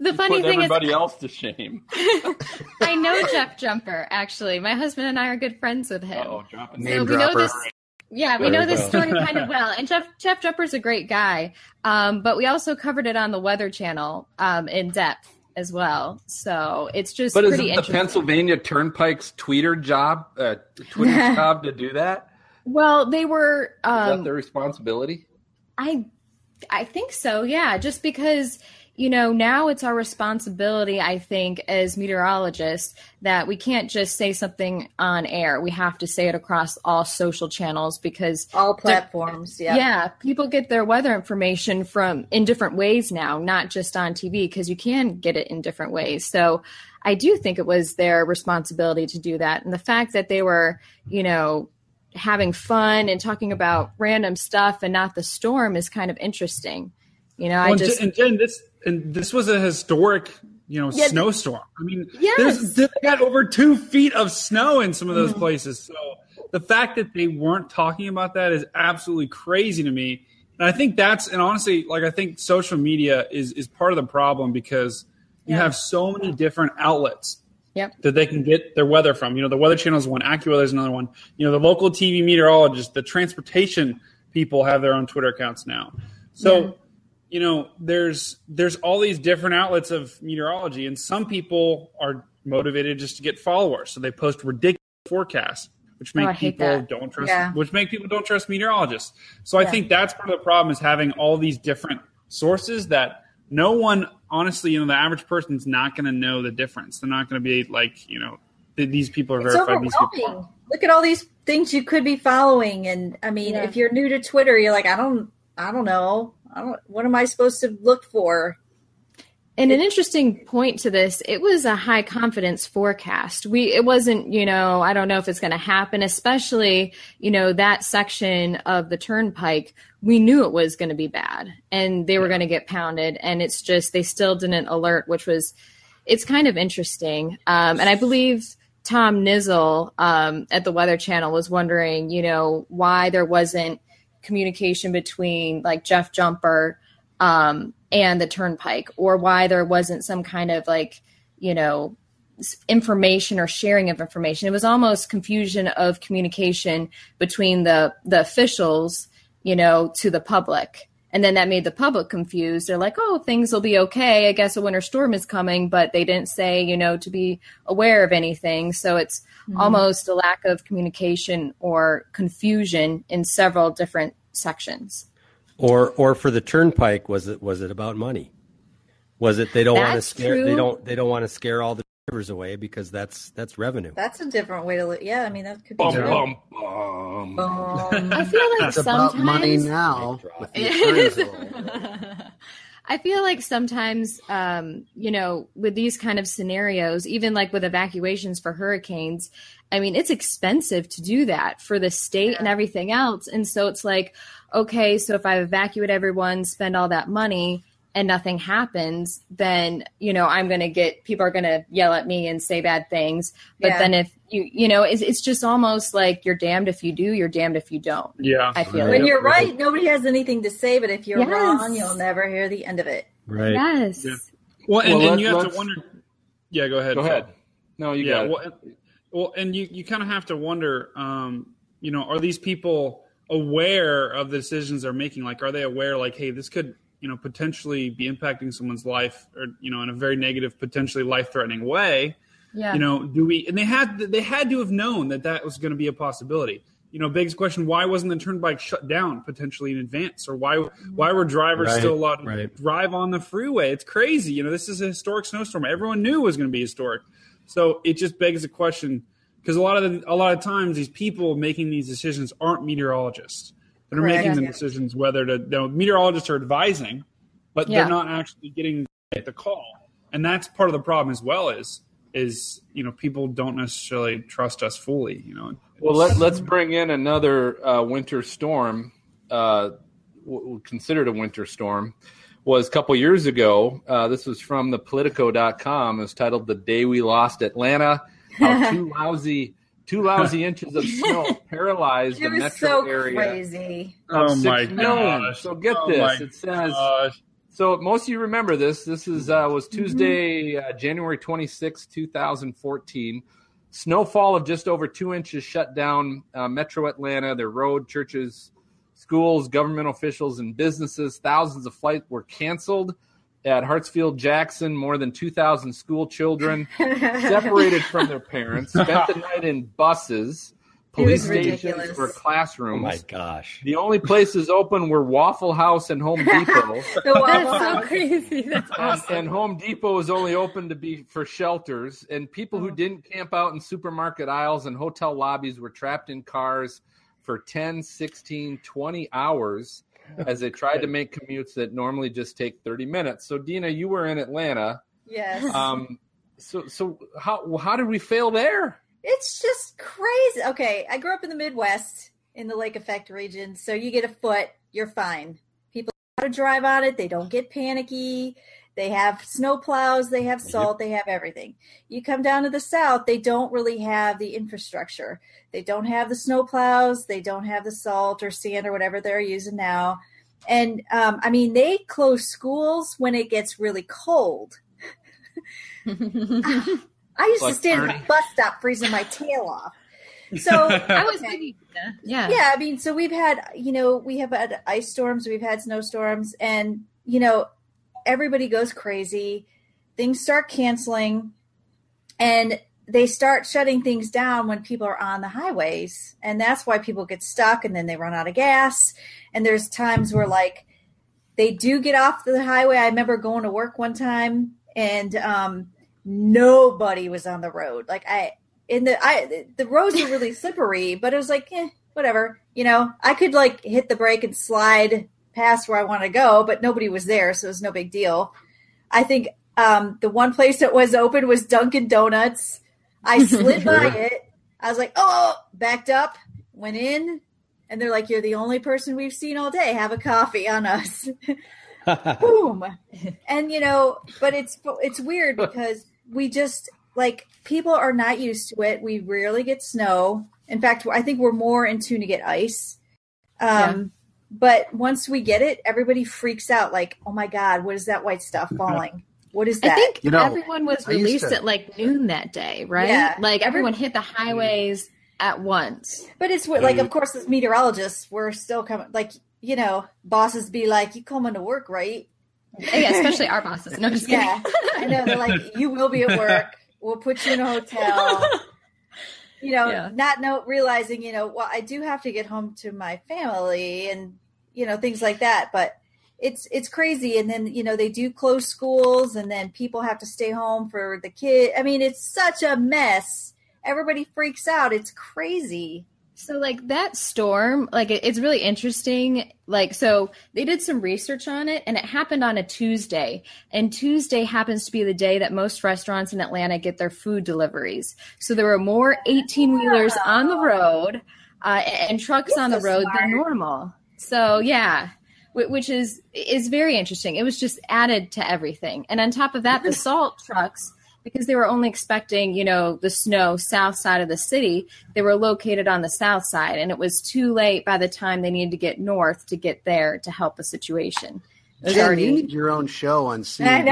The funny thing is, everybody else to shame. I know Jeff Jumper, actually. My husband and I are good friends with him. Oh, name dropper. Yeah, we know this story kind of well. And Jeff Jumper's a great guy. But we also covered it on the Weather Channel in depth as well. So it's just pretty interesting. But is it the Pennsylvania Turnpike's Twitter job to do that? Well, they were... is that their responsibility? I think so, yeah. Just because... You know, now it's our responsibility, I think, as meteorologists, that we can't just say something on air. We have to say it across all social channels because all platforms. Yeah. Yeah. People get their weather information in different ways now, not just on TV, because you can get it in different ways. So I do think it was their responsibility to do that. And the fact that they were, you know, having fun and talking about random stuff and not the storm is kind of interesting. You know, Jen, this was a historic, snowstorm. I mean, yes. They got over 2 feet of snow in some of those places. So the fact that they weren't talking about that is absolutely crazy to me. And I think honestly, I think social media is part of the problem because you have so many different outlets that they can get their weather from. You know, the Weather Channel is one, AccuWeather is another one. You know, the local TV meteorologists, the transportation people have their own Twitter accounts now. So. Yeah. You know, there's all these different outlets of meteorology, and some people are motivated just to get followers, so they post ridiculous forecasts, which make people don't trust meteorologists. So I think that's part of the problem is having all these different sources that no one, honestly, the average person's not going to know the difference. They're not going to be like, these people are verified. These people aren't. Look at all these things you could be following, and if you're new to Twitter, you're like, I don't know. What am I supposed to look for? And an interesting point to this, it was a high confidence forecast. It wasn't, I don't know if it's going to happen, especially, that section of the turnpike. We knew it was going to be bad and they were going to get pounded. And it's just, they still didn't alert, it's kind of interesting. And I believe Tom Nizzle at the Weather Channel was wondering, why there wasn't communication between Jeff Jumper and the turnpike, or why there wasn't some kind of information or sharing of information. It was almost confusion of communication between the officials, to the public. And then that made the public confused. They're like, oh, things will be okay. I guess a winter storm is coming, but they didn't say, to be aware of anything. So it's almost a lack of communication or confusion in several different sections. Or for the turnpike, was it about money? Was it they don't want to scare all the drivers away because that's revenue. That's a different way to look. Yeah, that could be. I feel like it's sometimes about money now. I feel like sometimes, with these kind of scenarios, even with evacuations for hurricanes, it's expensive to do that for the state and everything else. And so it's like, okay, so if I evacuate everyone, spend all that money and nothing happens, then, people are going to yell at me and say bad things. But then if it's just almost like you're damned if you do, you're damned if you don't. Yeah. I feel when you're right, nobody has anything to say, but if you're wrong, you'll never hear the end of it. Right. Yes. Yeah. Well, and you have to wonder. Yeah, go ahead. No, you got it. Well, and you kind of have to wonder, are these people aware of the decisions they're making? Like, are they aware, hey, this could, potentially be impacting someone's life or, in a very negative, potentially life-threatening way? Yeah. And they had to have known that was going to be a possibility. Big's question, why wasn't the turnpike shut down potentially in advance? Or why were drivers still allowed to drive on the freeway? It's crazy. This is a historic snowstorm. Everyone knew it was going to be historic. So it just begs the question, because a lot of times these people making these decisions aren't meteorologists. They're making the decisions whether to, meteorologists are advising, but they're not actually getting the call. And that's part of the problem as well is people don't necessarily trust us fully, Well, let's bring in another winter storm, considered a winter storm, was a couple years ago. This was from the Politico.com. It was titled "The Day We Lost Atlanta," how two lousy inches of snow paralyzed the metro area. Crazy. Oh, my gosh. So get this. It says... So most of you remember this. This was Tuesday, January 26, 2014. Snowfall of just over 2 inches shut down metro Atlanta. Their road, churches, schools, government officials, and businesses. Thousands of flights were canceled. at Hartsfield-Jackson, more than 2,000 school children separated from their parents, spent the night in buses, police stations, or classrooms. Oh, my gosh. The only places open were Waffle House and Home Depot. That's so crazy. That's awesome. And Home Depot is only open to be for shelters. And people who didn't camp out in supermarket aisles and hotel lobbies were trapped in cars for 10, 16, 20 hours as they tried to make commutes that normally just take 30 minutes. So, Dina, you were in Atlanta. Yes. So how did we fail there? It's just crazy. Okay, I grew up in the Midwest, in the lake effect region, so you get a foot, you're fine. People know how to drive on it. They don't get panicky. They have snow plows. They have salt. They have everything. You come down to the south, they don't really have the infrastructure. They don't have the snow plows. They don't have the salt or sand or whatever they're using now. And, I mean, they close schools when it gets really cold. I used to stand at the bus stop freezing my tail off. So I was thinking, yeah. I mean, so we have had ice storms, we've had snowstorms, and everybody goes crazy. Things start canceling, and they start shutting things down when people are on the highways, and that's why people get stuck, and then they run out of gas. And there's times where they do get off the highway. I remember going to work one time, and nobody was on the road. The roads were really slippery, but it was whatever. I could hit the brake and slide past where I want to go, but nobody was there, so it was no big deal. I think the one place that was open was Dunkin' Donuts. I slid by it. I was backed up, went in, and they're like, "You're the only person we've seen all day. Have a coffee on us." Boom. And, but it's weird because we just, people are not used to it. We rarely get snow. In fact, I think we're more in tune to get ice. But once we get it, everybody freaks out. Oh, my God, what is that white stuff falling? What is that? I think everyone was released at noon that day, right? Yeah. Everyone hit the highways at once. But it's of course, as meteorologists, we're still coming, bosses be like, "You coming to work, right?" Yeah, especially our bosses. No, just kidding. Yeah, I know. They're like, "You will be at work. We'll put you in a hotel." Not realizing, well, I do have to get home to my family and, things like that. But it's crazy. And then, they do close schools, and then people have to stay home for the kid. I mean, it's such a mess. Everybody freaks out. It's crazy. So, that storm, it's really interesting. So they did some research on it, and it happened on a Tuesday. And Tuesday happens to be the day that most restaurants in Atlanta get their food deliveries. So there were more 18-wheelers on the road and trucks on the road than normal. So, yeah, which is very interesting. It was just added to everything. And on top of that, the salt trucks, because they were only expecting, the snow south side of the city, they were located on the south side, and it was too late by the time they needed to get north to get there to help the situation. You need your own show on CNN.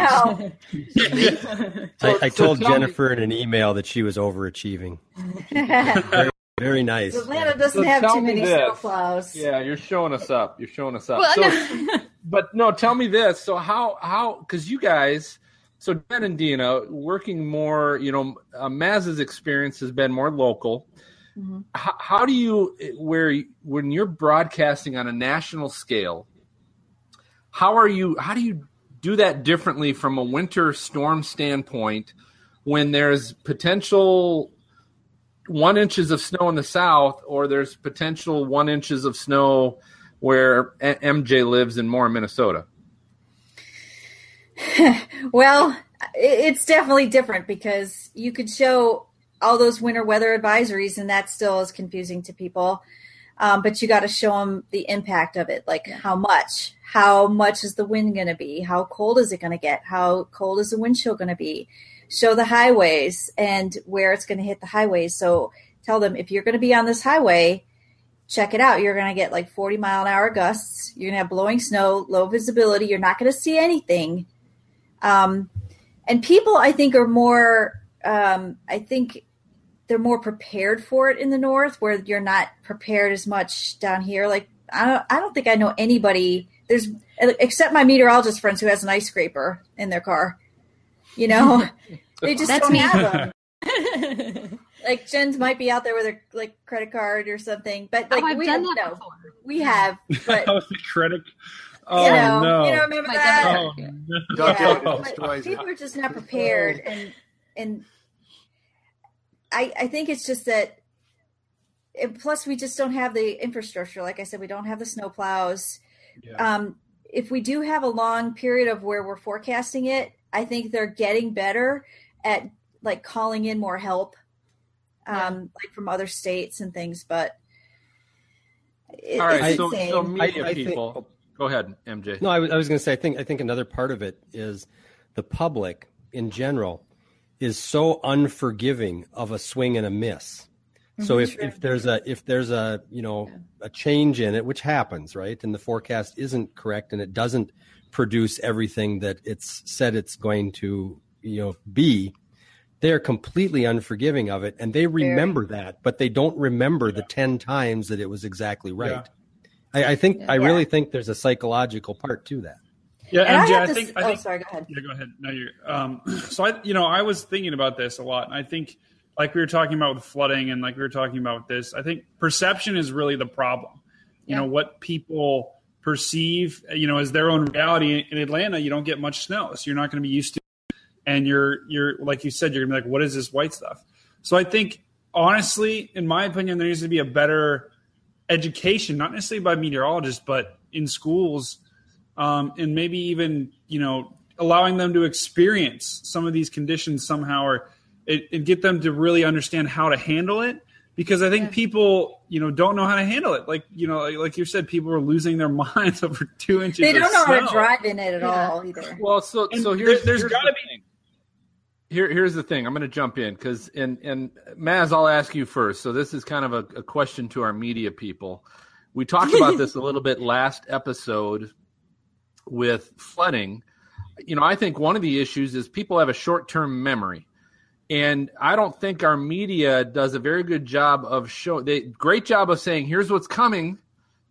I know. I told Jennifer in an email that she was overachieving. Very, very nice. Atlanta doesn't have too many snowplows. Yeah, you're showing us up. Well, tell me this. So how because you guys – so Dan and Dina, working more, Maz's experience has been more local. Mm-hmm. How do you, when you're broadcasting on a national scale, how do you do that differently from a winter storm standpoint when there's potential 1 inches of snow in the south, or there's potential 1 inches of snow where MJ lives in Moore, Minnesota? Well, it's definitely different because you could show all those winter weather advisories, and that still is confusing to people. But you got to show them the impact of it, how much is the wind going to be? How cold is it going to get? How cold is the wind chill going to be? Show the highways and where it's going to hit the highways. So tell them, if you're going to be on this highway, check it out. You're going to get 40-mile-an-hour gusts. You're going to have blowing snow, low visibility. You're not going to see anything. And people, I think, are more, I think they're more prepared for it in the north, where you're not prepared as much down here. I don't think I know anybody there's, except my meteorologist friends who has an ice scraper in their car, you know, they just don't have them. Like Jen's might be out there with her like credit card or something, but like we don't know. We have, but credit. Oh you know, no! You know, remember my that? Oh, yeah. No. People are just not prepared, and I think it's just that. And plus, we just don't have the infrastructure. Like I said, we don't have the snow plows. Yeah. If we do have a long period of where we're forecasting it, I think they're getting better at like calling in more help, like from other states and things. But all right, so media people. Go ahead, MJ. No, I was going to say, I think another part of it is the public in general is so unforgiving of a swing and a miss. So if there's a you know a change in it, which happens, right, and the forecast isn't correct and it doesn't produce everything that it's said it's going to be, they're completely unforgiving of it, and they remember that, but they don't remember the 10 times that it was exactly right. Yeah. I really think there's a psychological part to that. Yeah, and MJ, I think. Oh, sorry. Go ahead. Yeah, go ahead. No, you're. So I was thinking about this a lot, and I think, like we were talking about with flooding, and like we were talking about with this, I think perception is really the problem. You know what people perceive, as their own reality. In Atlanta, you don't get much snow, so you're not going to be used to it. And you're like you said, you're going to be like, what is this white stuff? So I think, honestly, in my opinion, there needs to be a better education, not necessarily by meteorologists, but in schools, and maybe even, allowing them to experience some of these conditions somehow, or it get them to really understand how to handle it. Because I think people, don't know how to handle it. Like, like you said, people are losing their minds over 2 inches. They don't know how to drive in it at all either. Well, so there's got to be. Here's the thing. I'm going to jump in because, and Maz, I'll ask you first. So this is kind of a question to our media people. We talked about this a little bit last episode with flooding. I think one of the issues is people have a short-term memory. And I don't think our media does a very good job of saying, here's what's coming.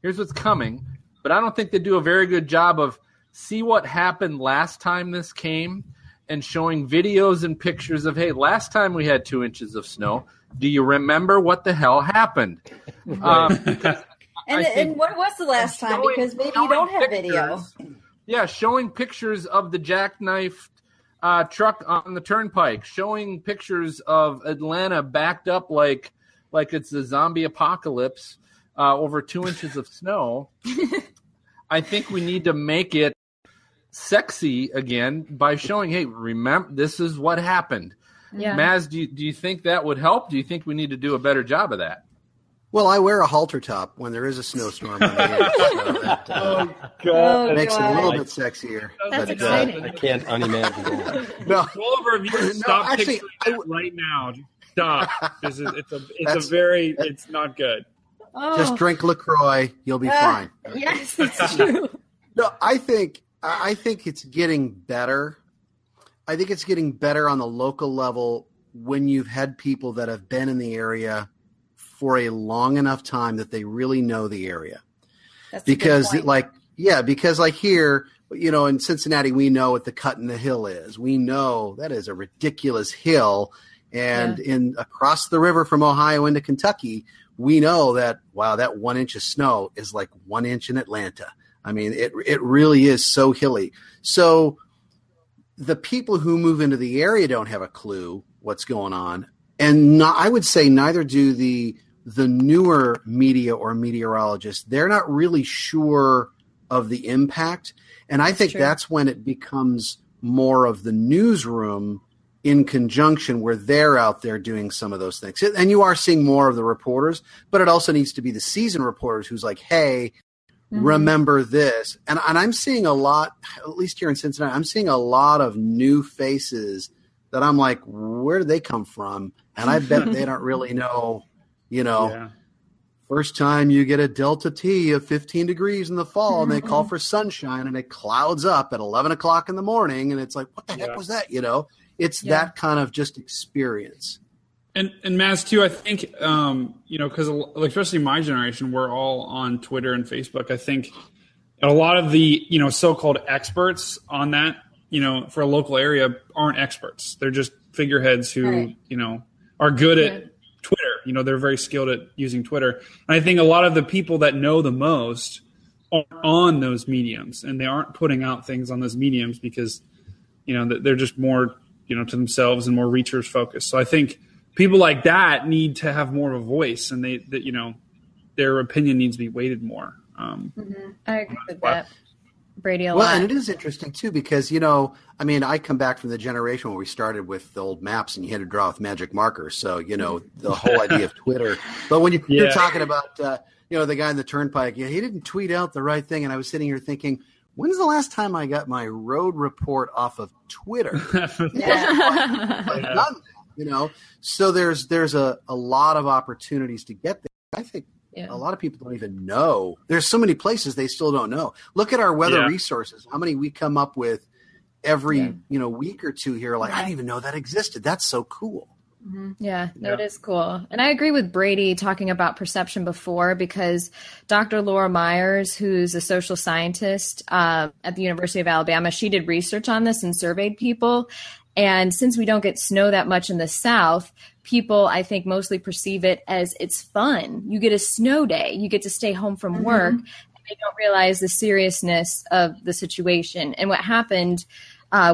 But I don't think they do a very good job of see what happened last time this came. And showing videos and pictures of, hey, last time we had 2 inches of snow. Do you remember what the hell happened? And what was the last time? Because maybe you don't have video. Yeah, showing pictures of the jackknifed truck on the turnpike. Showing pictures of Atlanta backed up like it's a zombie apocalypse over 2 inches of snow. I think we need to make it sexy again by showing, hey, remember, this is what happened. Yeah. Maz, do you think that would help? Do you think we need to do a better job of that? Well, I wear a halter top when there is a snowstorm on the air, so that makes it a little bit sexier. That's exciting. I can't unimagine. No, all over you. Stop picturing that right now. Stop. This is it's not good. Oh. Just drink LaCroix. You'll be fine. Yes, it's true. No, I think it's getting better. I think it's getting better on the local level when you've had people that have been in the area for a long enough time that they really know the area. That's because because here, in Cincinnati, we know what the cut in the hill is. We know that is a ridiculous hill. And across the river from Ohio into Kentucky, we know that, wow, that 1 inch of snow is like 1 inch in Atlanta. I mean, it really is so hilly. So the people who move into the area don't have a clue what's going on. And I would say neither do the newer media or meteorologists. They're not really sure of the impact. And I think that's when it becomes more of the newsroom in conjunction where they're out there doing some of those things. And you are seeing more of the reporters, but it also needs to be the seasoned reporters who's like, hey, mm-hmm. remember this. And I'm seeing a lot, at least here in Cincinnati, I'm seeing a lot of new faces that I'm like, where do they come from? And I bet they don't really know, first time you get a Delta T of 15 degrees in the fall and they call for sunshine and it clouds up at 11 o'clock in the morning. And it's like, what the heck was that? It's that kind of just experience. And Maz, too, I think, because especially my generation, we're all on Twitter and Facebook. I think a lot of the, you know, so-called experts on that, you know, for a local area aren't experts. They're just figureheads who, you know, are good at Twitter. You know, they're very skilled at using Twitter. And I think a lot of the people that know the most aren't on those mediums, and they aren't putting out things on those mediums because, you know, they're just more, you know, to themselves and more research focused. So I think people like that need to have more of a voice, and they you know, their opinion needs to be weighted more. I agree with that, Brady, a lot. Well, and it is interesting, too, because, you know, I mean, I come back from the generation where we started with the old maps and you had to draw with magic markers. So, you know, the whole idea of Twitter. But when you're talking about, you know, the guy in the turnpike, yeah, he didn't tweet out the right thing. And I was sitting here thinking, when's the last time I got my road report off of Twitter? You know, so there's a lot of opportunities to get there. I think a lot of people don't even know. There's so many places they still don't know. Look at our weather resources, how many we come up with every you know, week or two here. Like, I didn't even know that existed. That's so cool. It is cool. And I agree with Brady talking about perception before, because Dr. Laura Myers, who's a social scientist at the University of Alabama, she did research on this and surveyed people. And since we don't get snow that much in the South, people, I think, mostly perceive it as it's fun. You get a snow day. You get to stay home from work. And they don't realize the seriousness of the situation. And what happened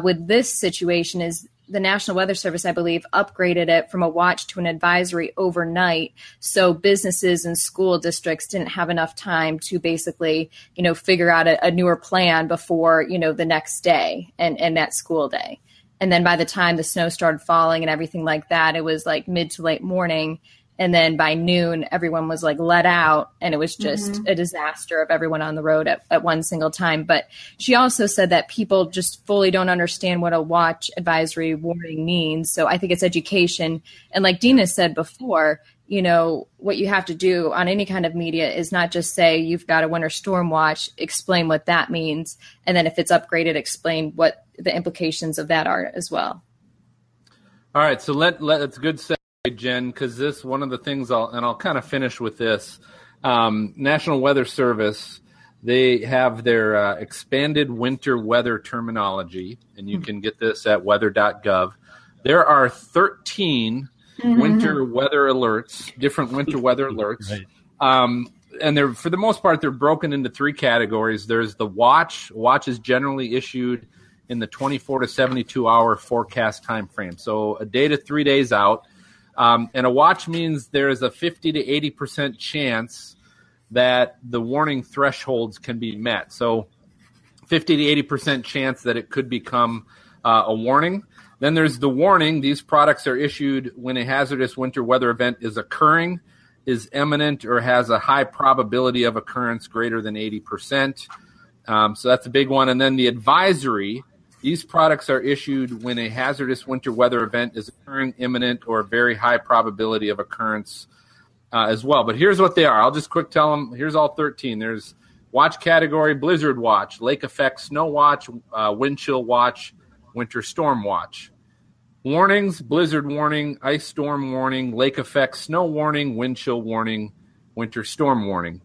with this situation is the National Weather Service, I believe, upgraded it from a watch to an advisory overnight. So businesses and school districts didn't have enough time to basically, you know, figure out a newer plan before, you know, the next day and that school day. And then by the time the snow started falling and everything like that, it was like mid to late morning. And then by noon, everyone was like let out. And it was just a disaster of everyone on the road at one single time. But she also said that people just fully don't understand what a watch, advisory, warning means. So I think it's education. And like Dina said before, you know, what you have to do on any kind of media is not just say you've got a winter storm watch, explain what that means. And then if it's upgraded, explain what the implications of that are as well. All right. So it's a good segue, Jen, because this, one of the things I'll kind of finish with this, National Weather Service, they have their expanded winter weather terminology, and you can get this at weather.gov. There are 13 winter weather alerts, different winter weather alerts. And they're, for the most part, they're broken into three categories. There's the watch. Watch is generally issued in the 24 to 72 hour forecast time frame. So a day to 3 days out. And a watch means there is a 50 to 80% chance that the warning thresholds can be met. So 50 to 80% chance that it could become a warning. Then there's the warning. These products are issued when a hazardous winter weather event is occurring, is imminent, or has a high probability of occurrence greater than 80%. So that's a big one. And then the advisory. These products are issued when a hazardous winter weather event is occurring, imminent, or very high probability of occurrence as well. But here's what they are. I'll just quick tell them. Here's all 13. There's watch category, blizzard watch, lake effect, snow watch, wind chill watch, winter storm watch. Warnings, blizzard warning, ice storm warning, lake effect, snow warning, wind chill warning, winter storm warning.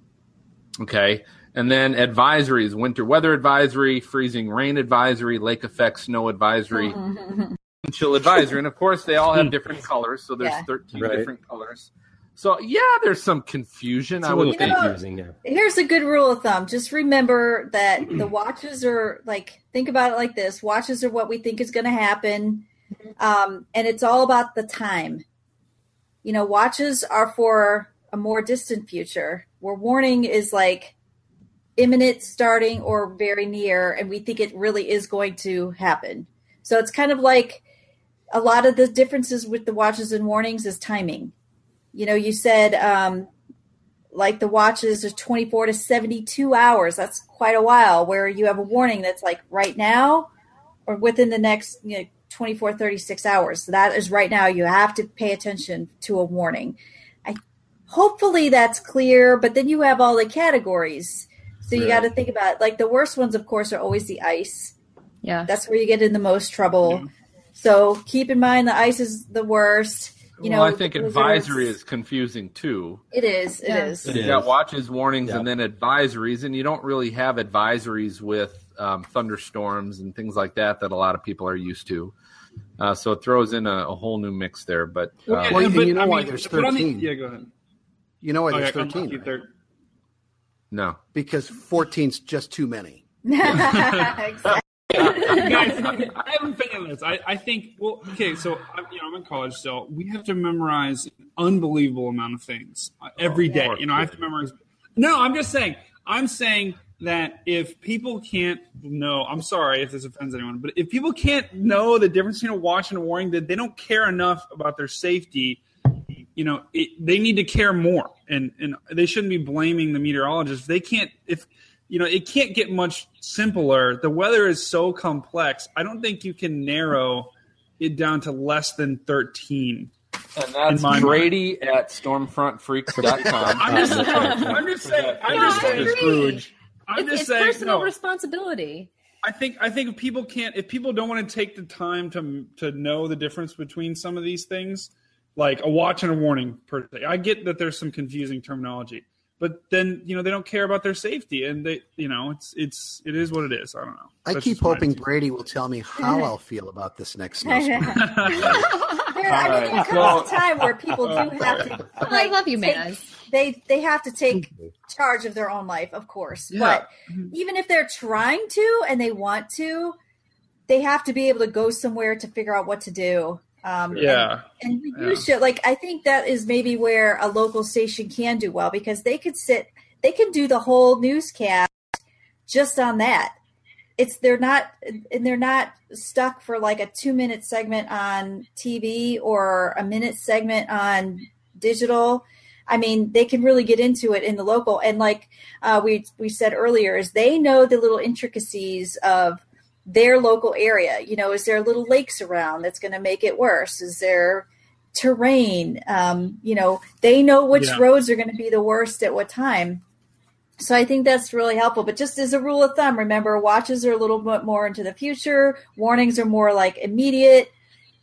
Okay. And then advisories, winter weather advisory, freezing rain advisory, lake effect, snow advisory, chill advisory. And, of course, they all have different colors, so there's 13 different colors. So, yeah, there's some confusion, I would think. Here's a good rule of thumb. Just remember that the watches are, like, think about it like this. Watches are what we think is going to happen, and it's all about the time. You know, watches are for a more distant future, where warning is, like, imminent, starting, or very near, and we think it really is going to happen. So it's kind of like a lot of the differences with the watches and warnings is timing. You know, you said like the watches are 24 to 72 hours. That's quite a while, where you have a warning that's like right now or within the next, you know, 24, 36 hours. So that is right now. You have to pay attention to a warning. Hopefully that's clear, but then you have all the categories. So you got to think about, like, the worst ones, of course, are always the ice. Yeah. That's where you get in the most trouble. Yeah. So keep in mind the ice is the worst. Well, I think advisory is confusing too. It is. You got watches, warnings, and then advisories, and you don't really have advisories with thunderstorms and things like that a lot of people are used to. So it throws in a whole new mix there. But why there's 13? Yeah, go ahead. You know why there's 13? Right? No, because 14's just too many. Exactly. Guys, I haven't figured this. I think, well, okay, so I'm in college, so we have to memorize an unbelievable amount of things every day. I have to memorize. No, I'm just saying. I'm saying that if people can't know, I'm sorry if this offends anyone, but if people can't know the difference between a watch and a warning, that they don't care enough about their safety. They need to care more, and they shouldn't be blaming the meteorologists. They can't it can't get much simpler. The weather is so complex. I don't think you can narrow it down to less than 13. And that's Brady mind. At stormfrontfreaks.com. I'm just saying. It's personal responsibility. I think if people don't want to take the time to know the difference between some of these things, like a watch and a warning per se. I get that there's some confusing terminology. But then, they don't care about their safety, and they, it is what it is. I don't know. That's keep hoping Brady will tell me how I'll feel about this next snowstorm. There comes a time where people do have to. I love you, man. They have to take charge of their own life, of course. Yeah. But even if they're trying to and they want to, they have to be able to go somewhere to figure out what to do. And we should, I think that is maybe where a local station can do well, because they can do the whole newscast just on that. They're not stuck for a 2-minute segment on TV or a minute segment on digital. I mean, they can really get into it in the local. And we said earlier, is they know the little intricacies of their local area. Is there little lakes around that's going to make it worse? Is there terrain? They know which roads are going to be the worst at what time. So I think that's really helpful. But just as a rule of thumb, remember, watches are a little bit more into the future. Warnings are more immediate.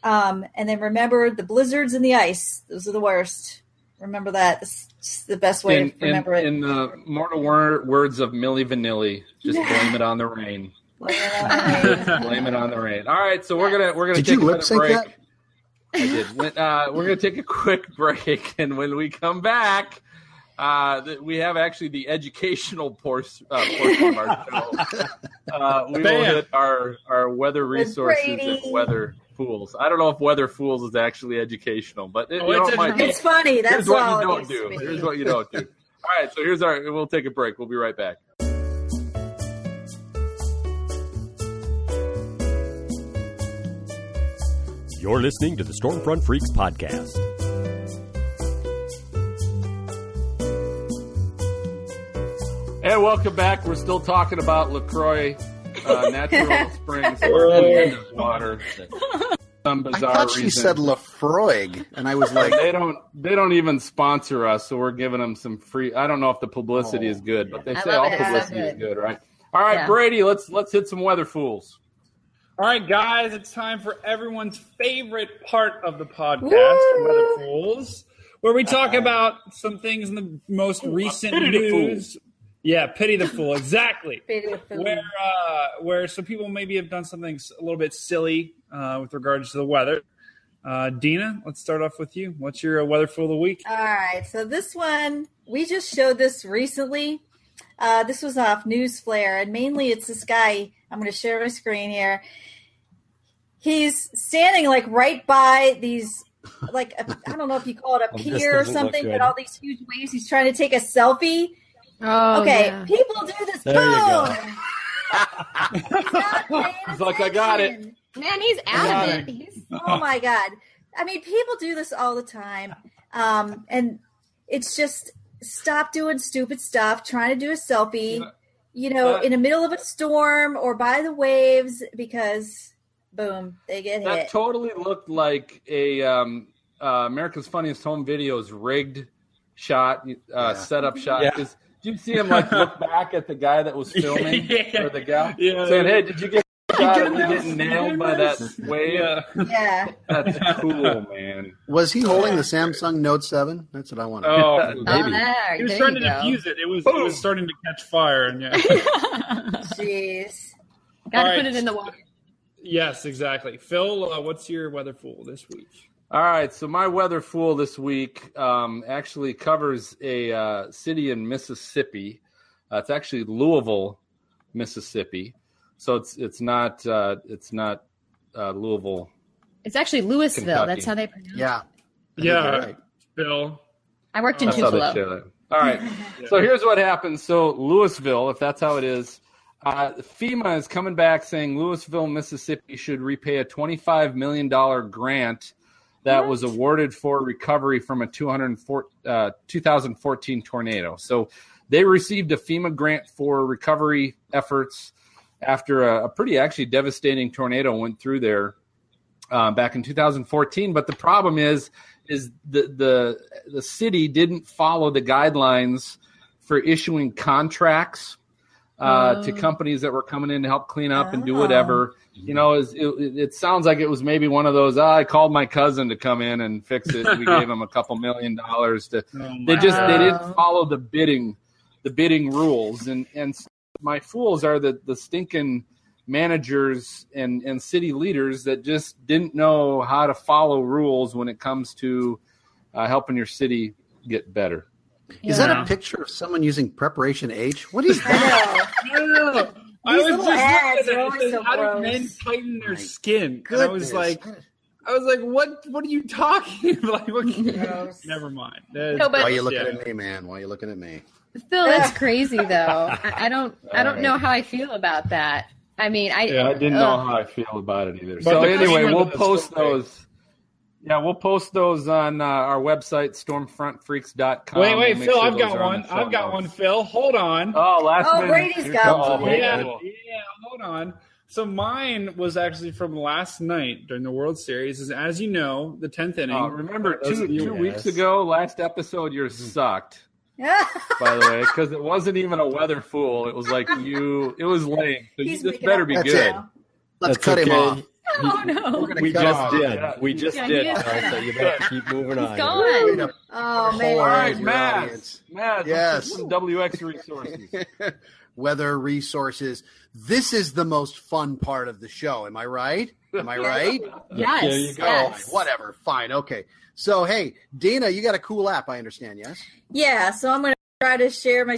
And then remember the blizzards and the ice. Those are the worst. Remember that. It's the best way to remember it. In the mortal words of Milli Vanilli, just blame it on the rain. Blame it on the rain. All right, so we're gonna take a break. That? I did. We're gonna take a quick break, and when we come back, we have actually the educational portion of our show. We will hit our weather resources and weather fools. I don't know if weather fools is actually educational, but it's funny. That's here's all what you don't do. Here's what you don't do. All right, so we'll take a break. We'll be right back. You're listening to the Stormfront Freaks podcast. Hey, welcome back. We're still talking about LaCroix Natural Springs water. Some bizarre I thought she reason. Said LaFroig, and I was like, they don't even sponsor us, so we're giving them some free. I don't know if the publicity is good, but they say all publicity is good, right? All right, yeah. Brady, let's hit some weather fools. All right, guys, it's time for everyone's favorite part of the podcast, Weather Fools, where we talk about some things in the most recent news. The fool. Yeah, pity the fool, exactly. Pity the fool. Where some people maybe have done something a little bit silly with regards to the weather. Dina, let's start off with you. What's your Weather Fool of the week? All right, so this one, we just showed this recently. This was off Newsflare, and mainly it's this guy. I'm going to share my screen here. He's standing right by these, I don't know if you call it a pier or something, but all these huge waves. He's trying to take a selfie. Oh, okay, yeah. People do this. There you go. He's I got it. Man, he's adamant. Oh my God. I mean, people do this all the time, and it's just stop doing stupid stuff. Trying to do a selfie. Yeah. In the middle of a storm or by the waves, because, boom, they get hit. That totally looked like a America's Funniest Home Videos rigged shot, setup shot. Yeah. Did you see him, look back at the guy that was filming or the gal? Yeah. Saying, hey, did you get getting nailed by that wave. Yeah. That's cool, man. Was he holding the Samsung Note 7? That's what I wanted. Oh, maybe. He was trying to defuse it. It was starting to catch fire. And Jeez. Gotta put it in the water. Yes, exactly. Phil, what's your weather fool this week? All right, so my weather fool this week actually covers a city in Mississippi. It's actually Louisville, Mississippi. So it's not Louisville. It's actually Louisville. Kentucky. That's how they pronounce it. Yeah. Yeah, Bill. Right. I worked in Tupelo. All right. So here's what happened. So Louisville, if that's how it is, FEMA is coming back saying Louisville, Mississippi should repay a $25 million grant that was awarded for recovery from a 2014 tornado. So they received a FEMA grant for recovery efforts after a pretty actually devastating tornado went through there back in 2014. But the problem is the city didn't follow the guidelines for issuing contracts to companies that were coming in to help clean up and do whatever. You know, it sounds like it was maybe one of those, I called my cousin to come in and fix it. We gave him a couple $1 million. They didn't follow the bidding rules. And my fools are the stinking managers and city leaders that just didn't know how to follow rules when it comes to helping your city get better. Yeah. Is that a picture of someone using Preparation H? What is that? No. I was just looking at it. It says, how do men tighten their skin? And I was like, what are you talking about? Never mind. Why are you looking at me, man? Why are you looking at me? Phil, that's crazy, though. I don't know how I feel about that. I mean, I didn't know how I feel about it either. But so anyway, we'll post those. Yeah, we'll post those on our website, stormfrontfreaks.com. Wait, Phil, I've got one. Phil. Hold on. Oh, last minute. Oh, Brady's got one. Yeah, hold on. So mine was actually from last night during the World Series. As you know, the 10th inning. Remember, two weeks ago, last episode, you sucked. By the way, because it wasn't even a weather fool. It was like it was lame. So this better be good. Let's cut him off. Oh, no. We just did. Yeah. So you better keep moving on. Gone. Oh, man. All right, Matt. Yes. WX Resources. Weather Resources. This is the most fun part of the show. Am I right? Yes. There you go. Yes. Whatever. Fine. Okay. So, hey, Dana, you got a cool app, I understand, yes? Yeah. So I'm going to try to share my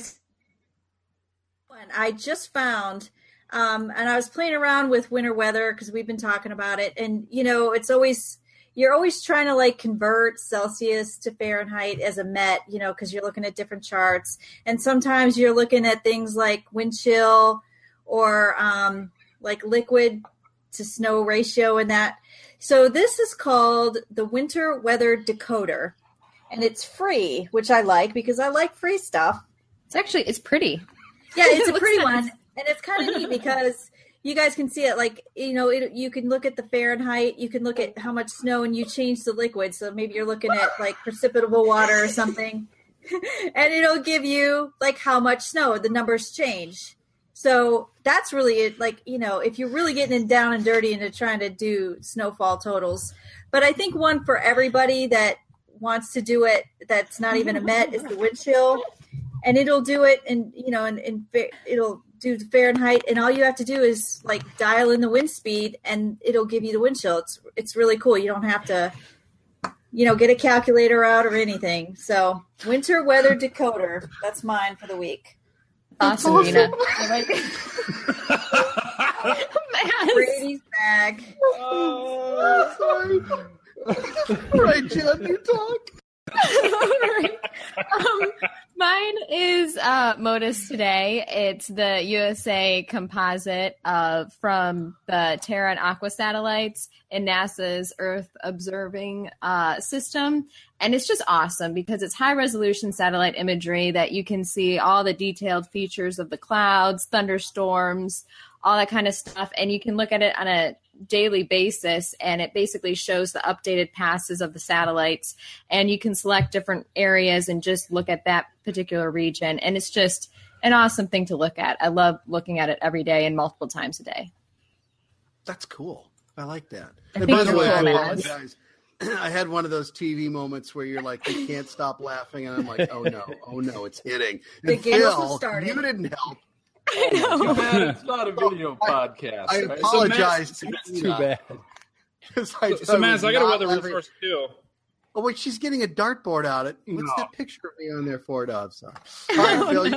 – I just found – and I was playing around with winter weather because we've been talking about it. And, you know, it's always, you're always trying to like convert Celsius to Fahrenheit as a met, you know, because you're looking at different charts. And sometimes you're looking at things like wind chill or like liquid to snow ratio and that. So this is called the Winter Weather Decoder. And it's free, which I like because I like free stuff. It's pretty. Yeah, it's a pretty one. And it's kind of neat because you guys can see it like, you know, you can look at the Fahrenheit, you can look at how much snow and you change the liquid. So maybe you're looking at like precipitable water or something and it'll give you like how much snow, the numbers change. So that's really it. Like, you know, if you're really getting down and dirty into trying to do snowfall totals, but I think one for everybody that wants to do it, that's not even a met is the wind chill and it'll do it. And, you know, and it'll do the Fahrenheit, and all you have to do is like dial in the wind speed and it'll give you the wind chill. It's really cool. You don't have to, you know, get a calculator out or anything. So Winter Weather Decoder, that's mine for the week. Awesome, Nina. Brady's back. Oh, sorry. All right, Jen, you talk. Mine is MODIS today. It's the USA composite from the Terra and Aqua satellites in NASA's Earth observing system. And it's just awesome because it's high-resolution satellite imagery that you can see all the detailed features of the clouds, thunderstorms, all that kind of stuff. And you can look at it on a daily basis, and it basically shows the updated passes of the satellites. And you can select different areas and just look at that particular region. And it's just an awesome thing to look at. I love looking at it every day and multiple times a day. that's cool. I like that. And by the way, I apologize. I had one of those TV moments where you're like, they can't stop laughing. And I'm like, oh no, it's hitting. And the game was starting. You didn't help. I know. Too bad it's not a video podcast. I apologize. So it's too bad. So, Maz, I got a weather rule first, too. Oh, wait, she's getting a dartboard out. What's that picture of me on there for it? Oh, I'm sorry. All right, Phil,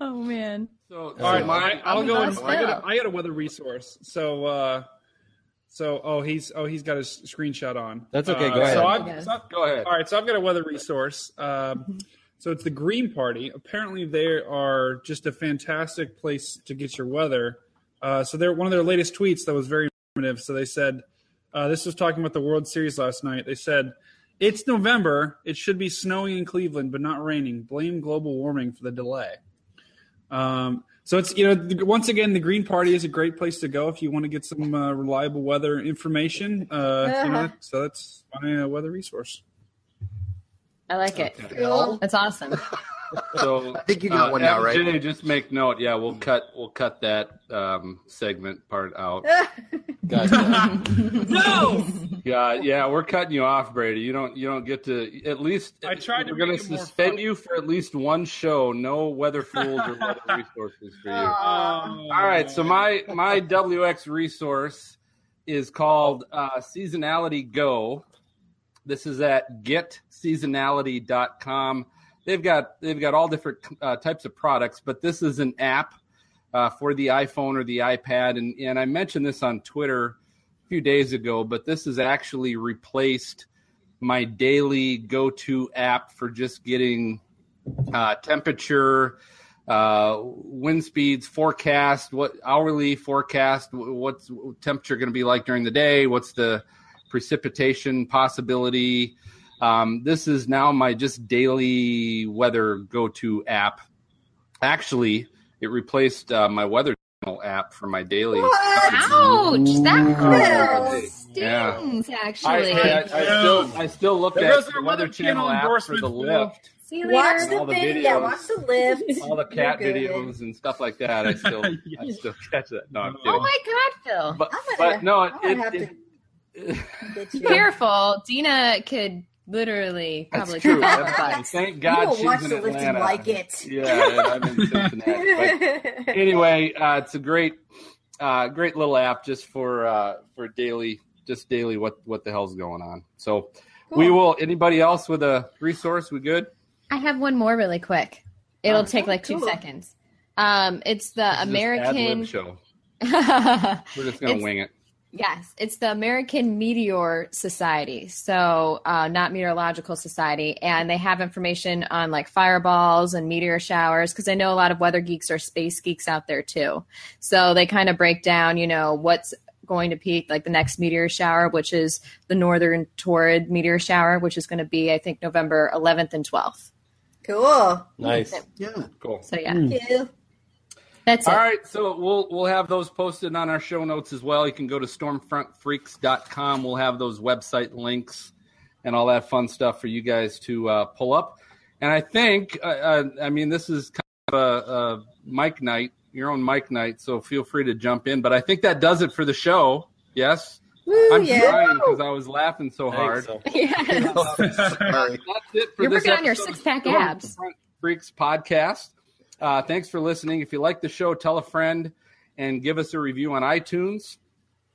oh, man. So, all right, I got a weather resource. So, he's got his screenshot on. That's okay. Go ahead. Go ahead. All right, so I've got a weather resource. So it's the Green Party. Apparently, they are just a fantastic place to get your weather. So they're one of their latest tweets that was very informative. So they said, this was talking about the World Series last night. They said, "It's November. It should be snowing in Cleveland, but not raining. Blame global warming for the delay." So it's, once again, the Green Party is a great place to go if you want to get some reliable weather information. So that's my weather resource. I like it. Okay. Cool. That's awesome. So I think you got one now, right? Jenny, just make note. Yeah, we'll cut that segment part out. Gotcha. No. Yeah, we're cutting you off, Brady. You don't get to at least. I tried. We're going to suspend you for at least one show. No weather fools or weather resources for you. All right. So my WX resource is called Seasonality Go. This is at getseasonality.com. They've got all different types of products, but this is an app for the iPhone or the iPad. And I mentioned this on Twitter a few days ago, but this has actually replaced my daily go-to app for just getting temperature, wind speeds, forecast, what's temperature going to be like during the day, what's the precipitation possibility. This is now my just daily weather go-to app. Actually, it replaced my Weather Channel app for my daily. Ouch! That stings, actually. I still look at the Weather Channel app for the lift. See you later. Watch the lift. All the cat videos and stuff like that. I still catch that. No, I'm kidding. Oh, my God, Phil. Careful. Dina could... Literally, probably. That's true. Thank God she's in Atlanta. And like it. Yeah, I'm in Cincinnati. But anyway, it's a great little app just for daily what the hell's going on. So we will. Anybody else with a resource? We good? I have one more really quick. It'll take 2 seconds. It's the American show. We're just gonna wing it. Yes, it's the American Meteor Society, so not Meteorological Society, and they have information on like fireballs and meteor showers because I know a lot of weather geeks are space geeks out there too. So they kind of break down, what's going to peak, like the next meteor shower, which is the Northern Torrid meteor shower, which is going to be, I think, November 11th and 12th. Cool. Nice. Yeah. Cool. So yeah. Thank you. That's all it. Right, so we'll have those posted on our show notes as well. You can go to stormfrontfreaks.com. We'll have those website links and all that fun stuff for you guys to pull up. And I think, this is kind of a mic night, your own mic night, so feel free to jump in. But I think that does it for the show. Yes? Woo, I'm crying because I was laughing so hard. So. Yes. That's it for You're this working on your six-pack abs. Stormfront Freaks podcast. Thanks for listening. If you like the show, tell a friend and give us a review on iTunes.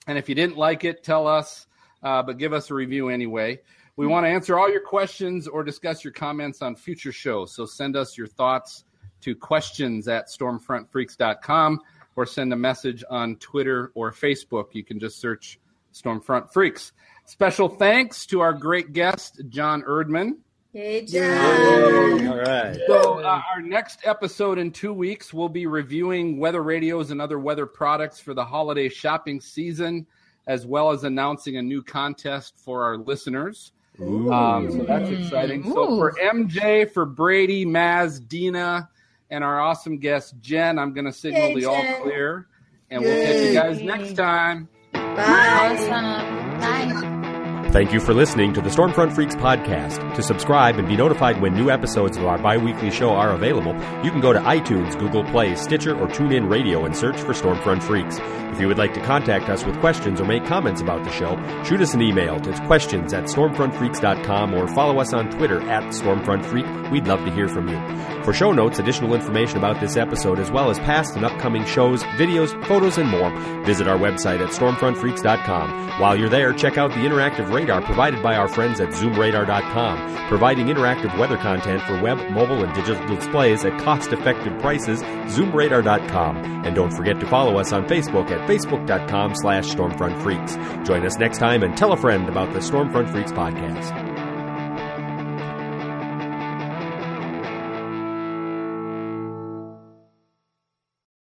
And if you didn't like it, tell us, but give us a review anyway. We want to answer all your questions or discuss your comments on future shows. So send us your thoughts to questions@stormfrontfreaks.com or send a message on Twitter or Facebook. You can just search Stormfront Freaks. Special thanks to our great guest, John Erdman. Hey, John. All right. So our next episode in 2 weeks, we'll be reviewing weather radios and other weather products for the holiday shopping season, as well as announcing a new contest for our listeners. So that's exciting. Ooh. So for MJ, for Brady, Maz, Dina, and our awesome guest, Jen, I'm going to signal the all clear. And we'll catch you guys next time. Bye. Bye. Thank you for listening to the Stormfront Freaks podcast. To subscribe and be notified when new episodes of our bi-weekly show are available, you can go to iTunes, Google Play, Stitcher, or TuneIn Radio and search for Stormfront Freaks. If you would like to contact us with questions or make comments about the show, shoot us an email to questions@stormfrontfreaks.com or follow us on Twitter @StormfrontFreak. We'd love to hear from you. For show notes, additional information about this episode, as well as past and upcoming shows, videos, photos, and more, visit our website at stormfrontfreaks.com. While you're there, check out the interactive radar provided by our friends at zoomradar.com, providing interactive weather content for web, mobile, and digital displays at cost-effective prices, zoomradar.com. And don't forget to follow us on Facebook at facebook.com/stormfrontfreaks. Join us next time and tell a friend about the Stormfront Freaks podcast.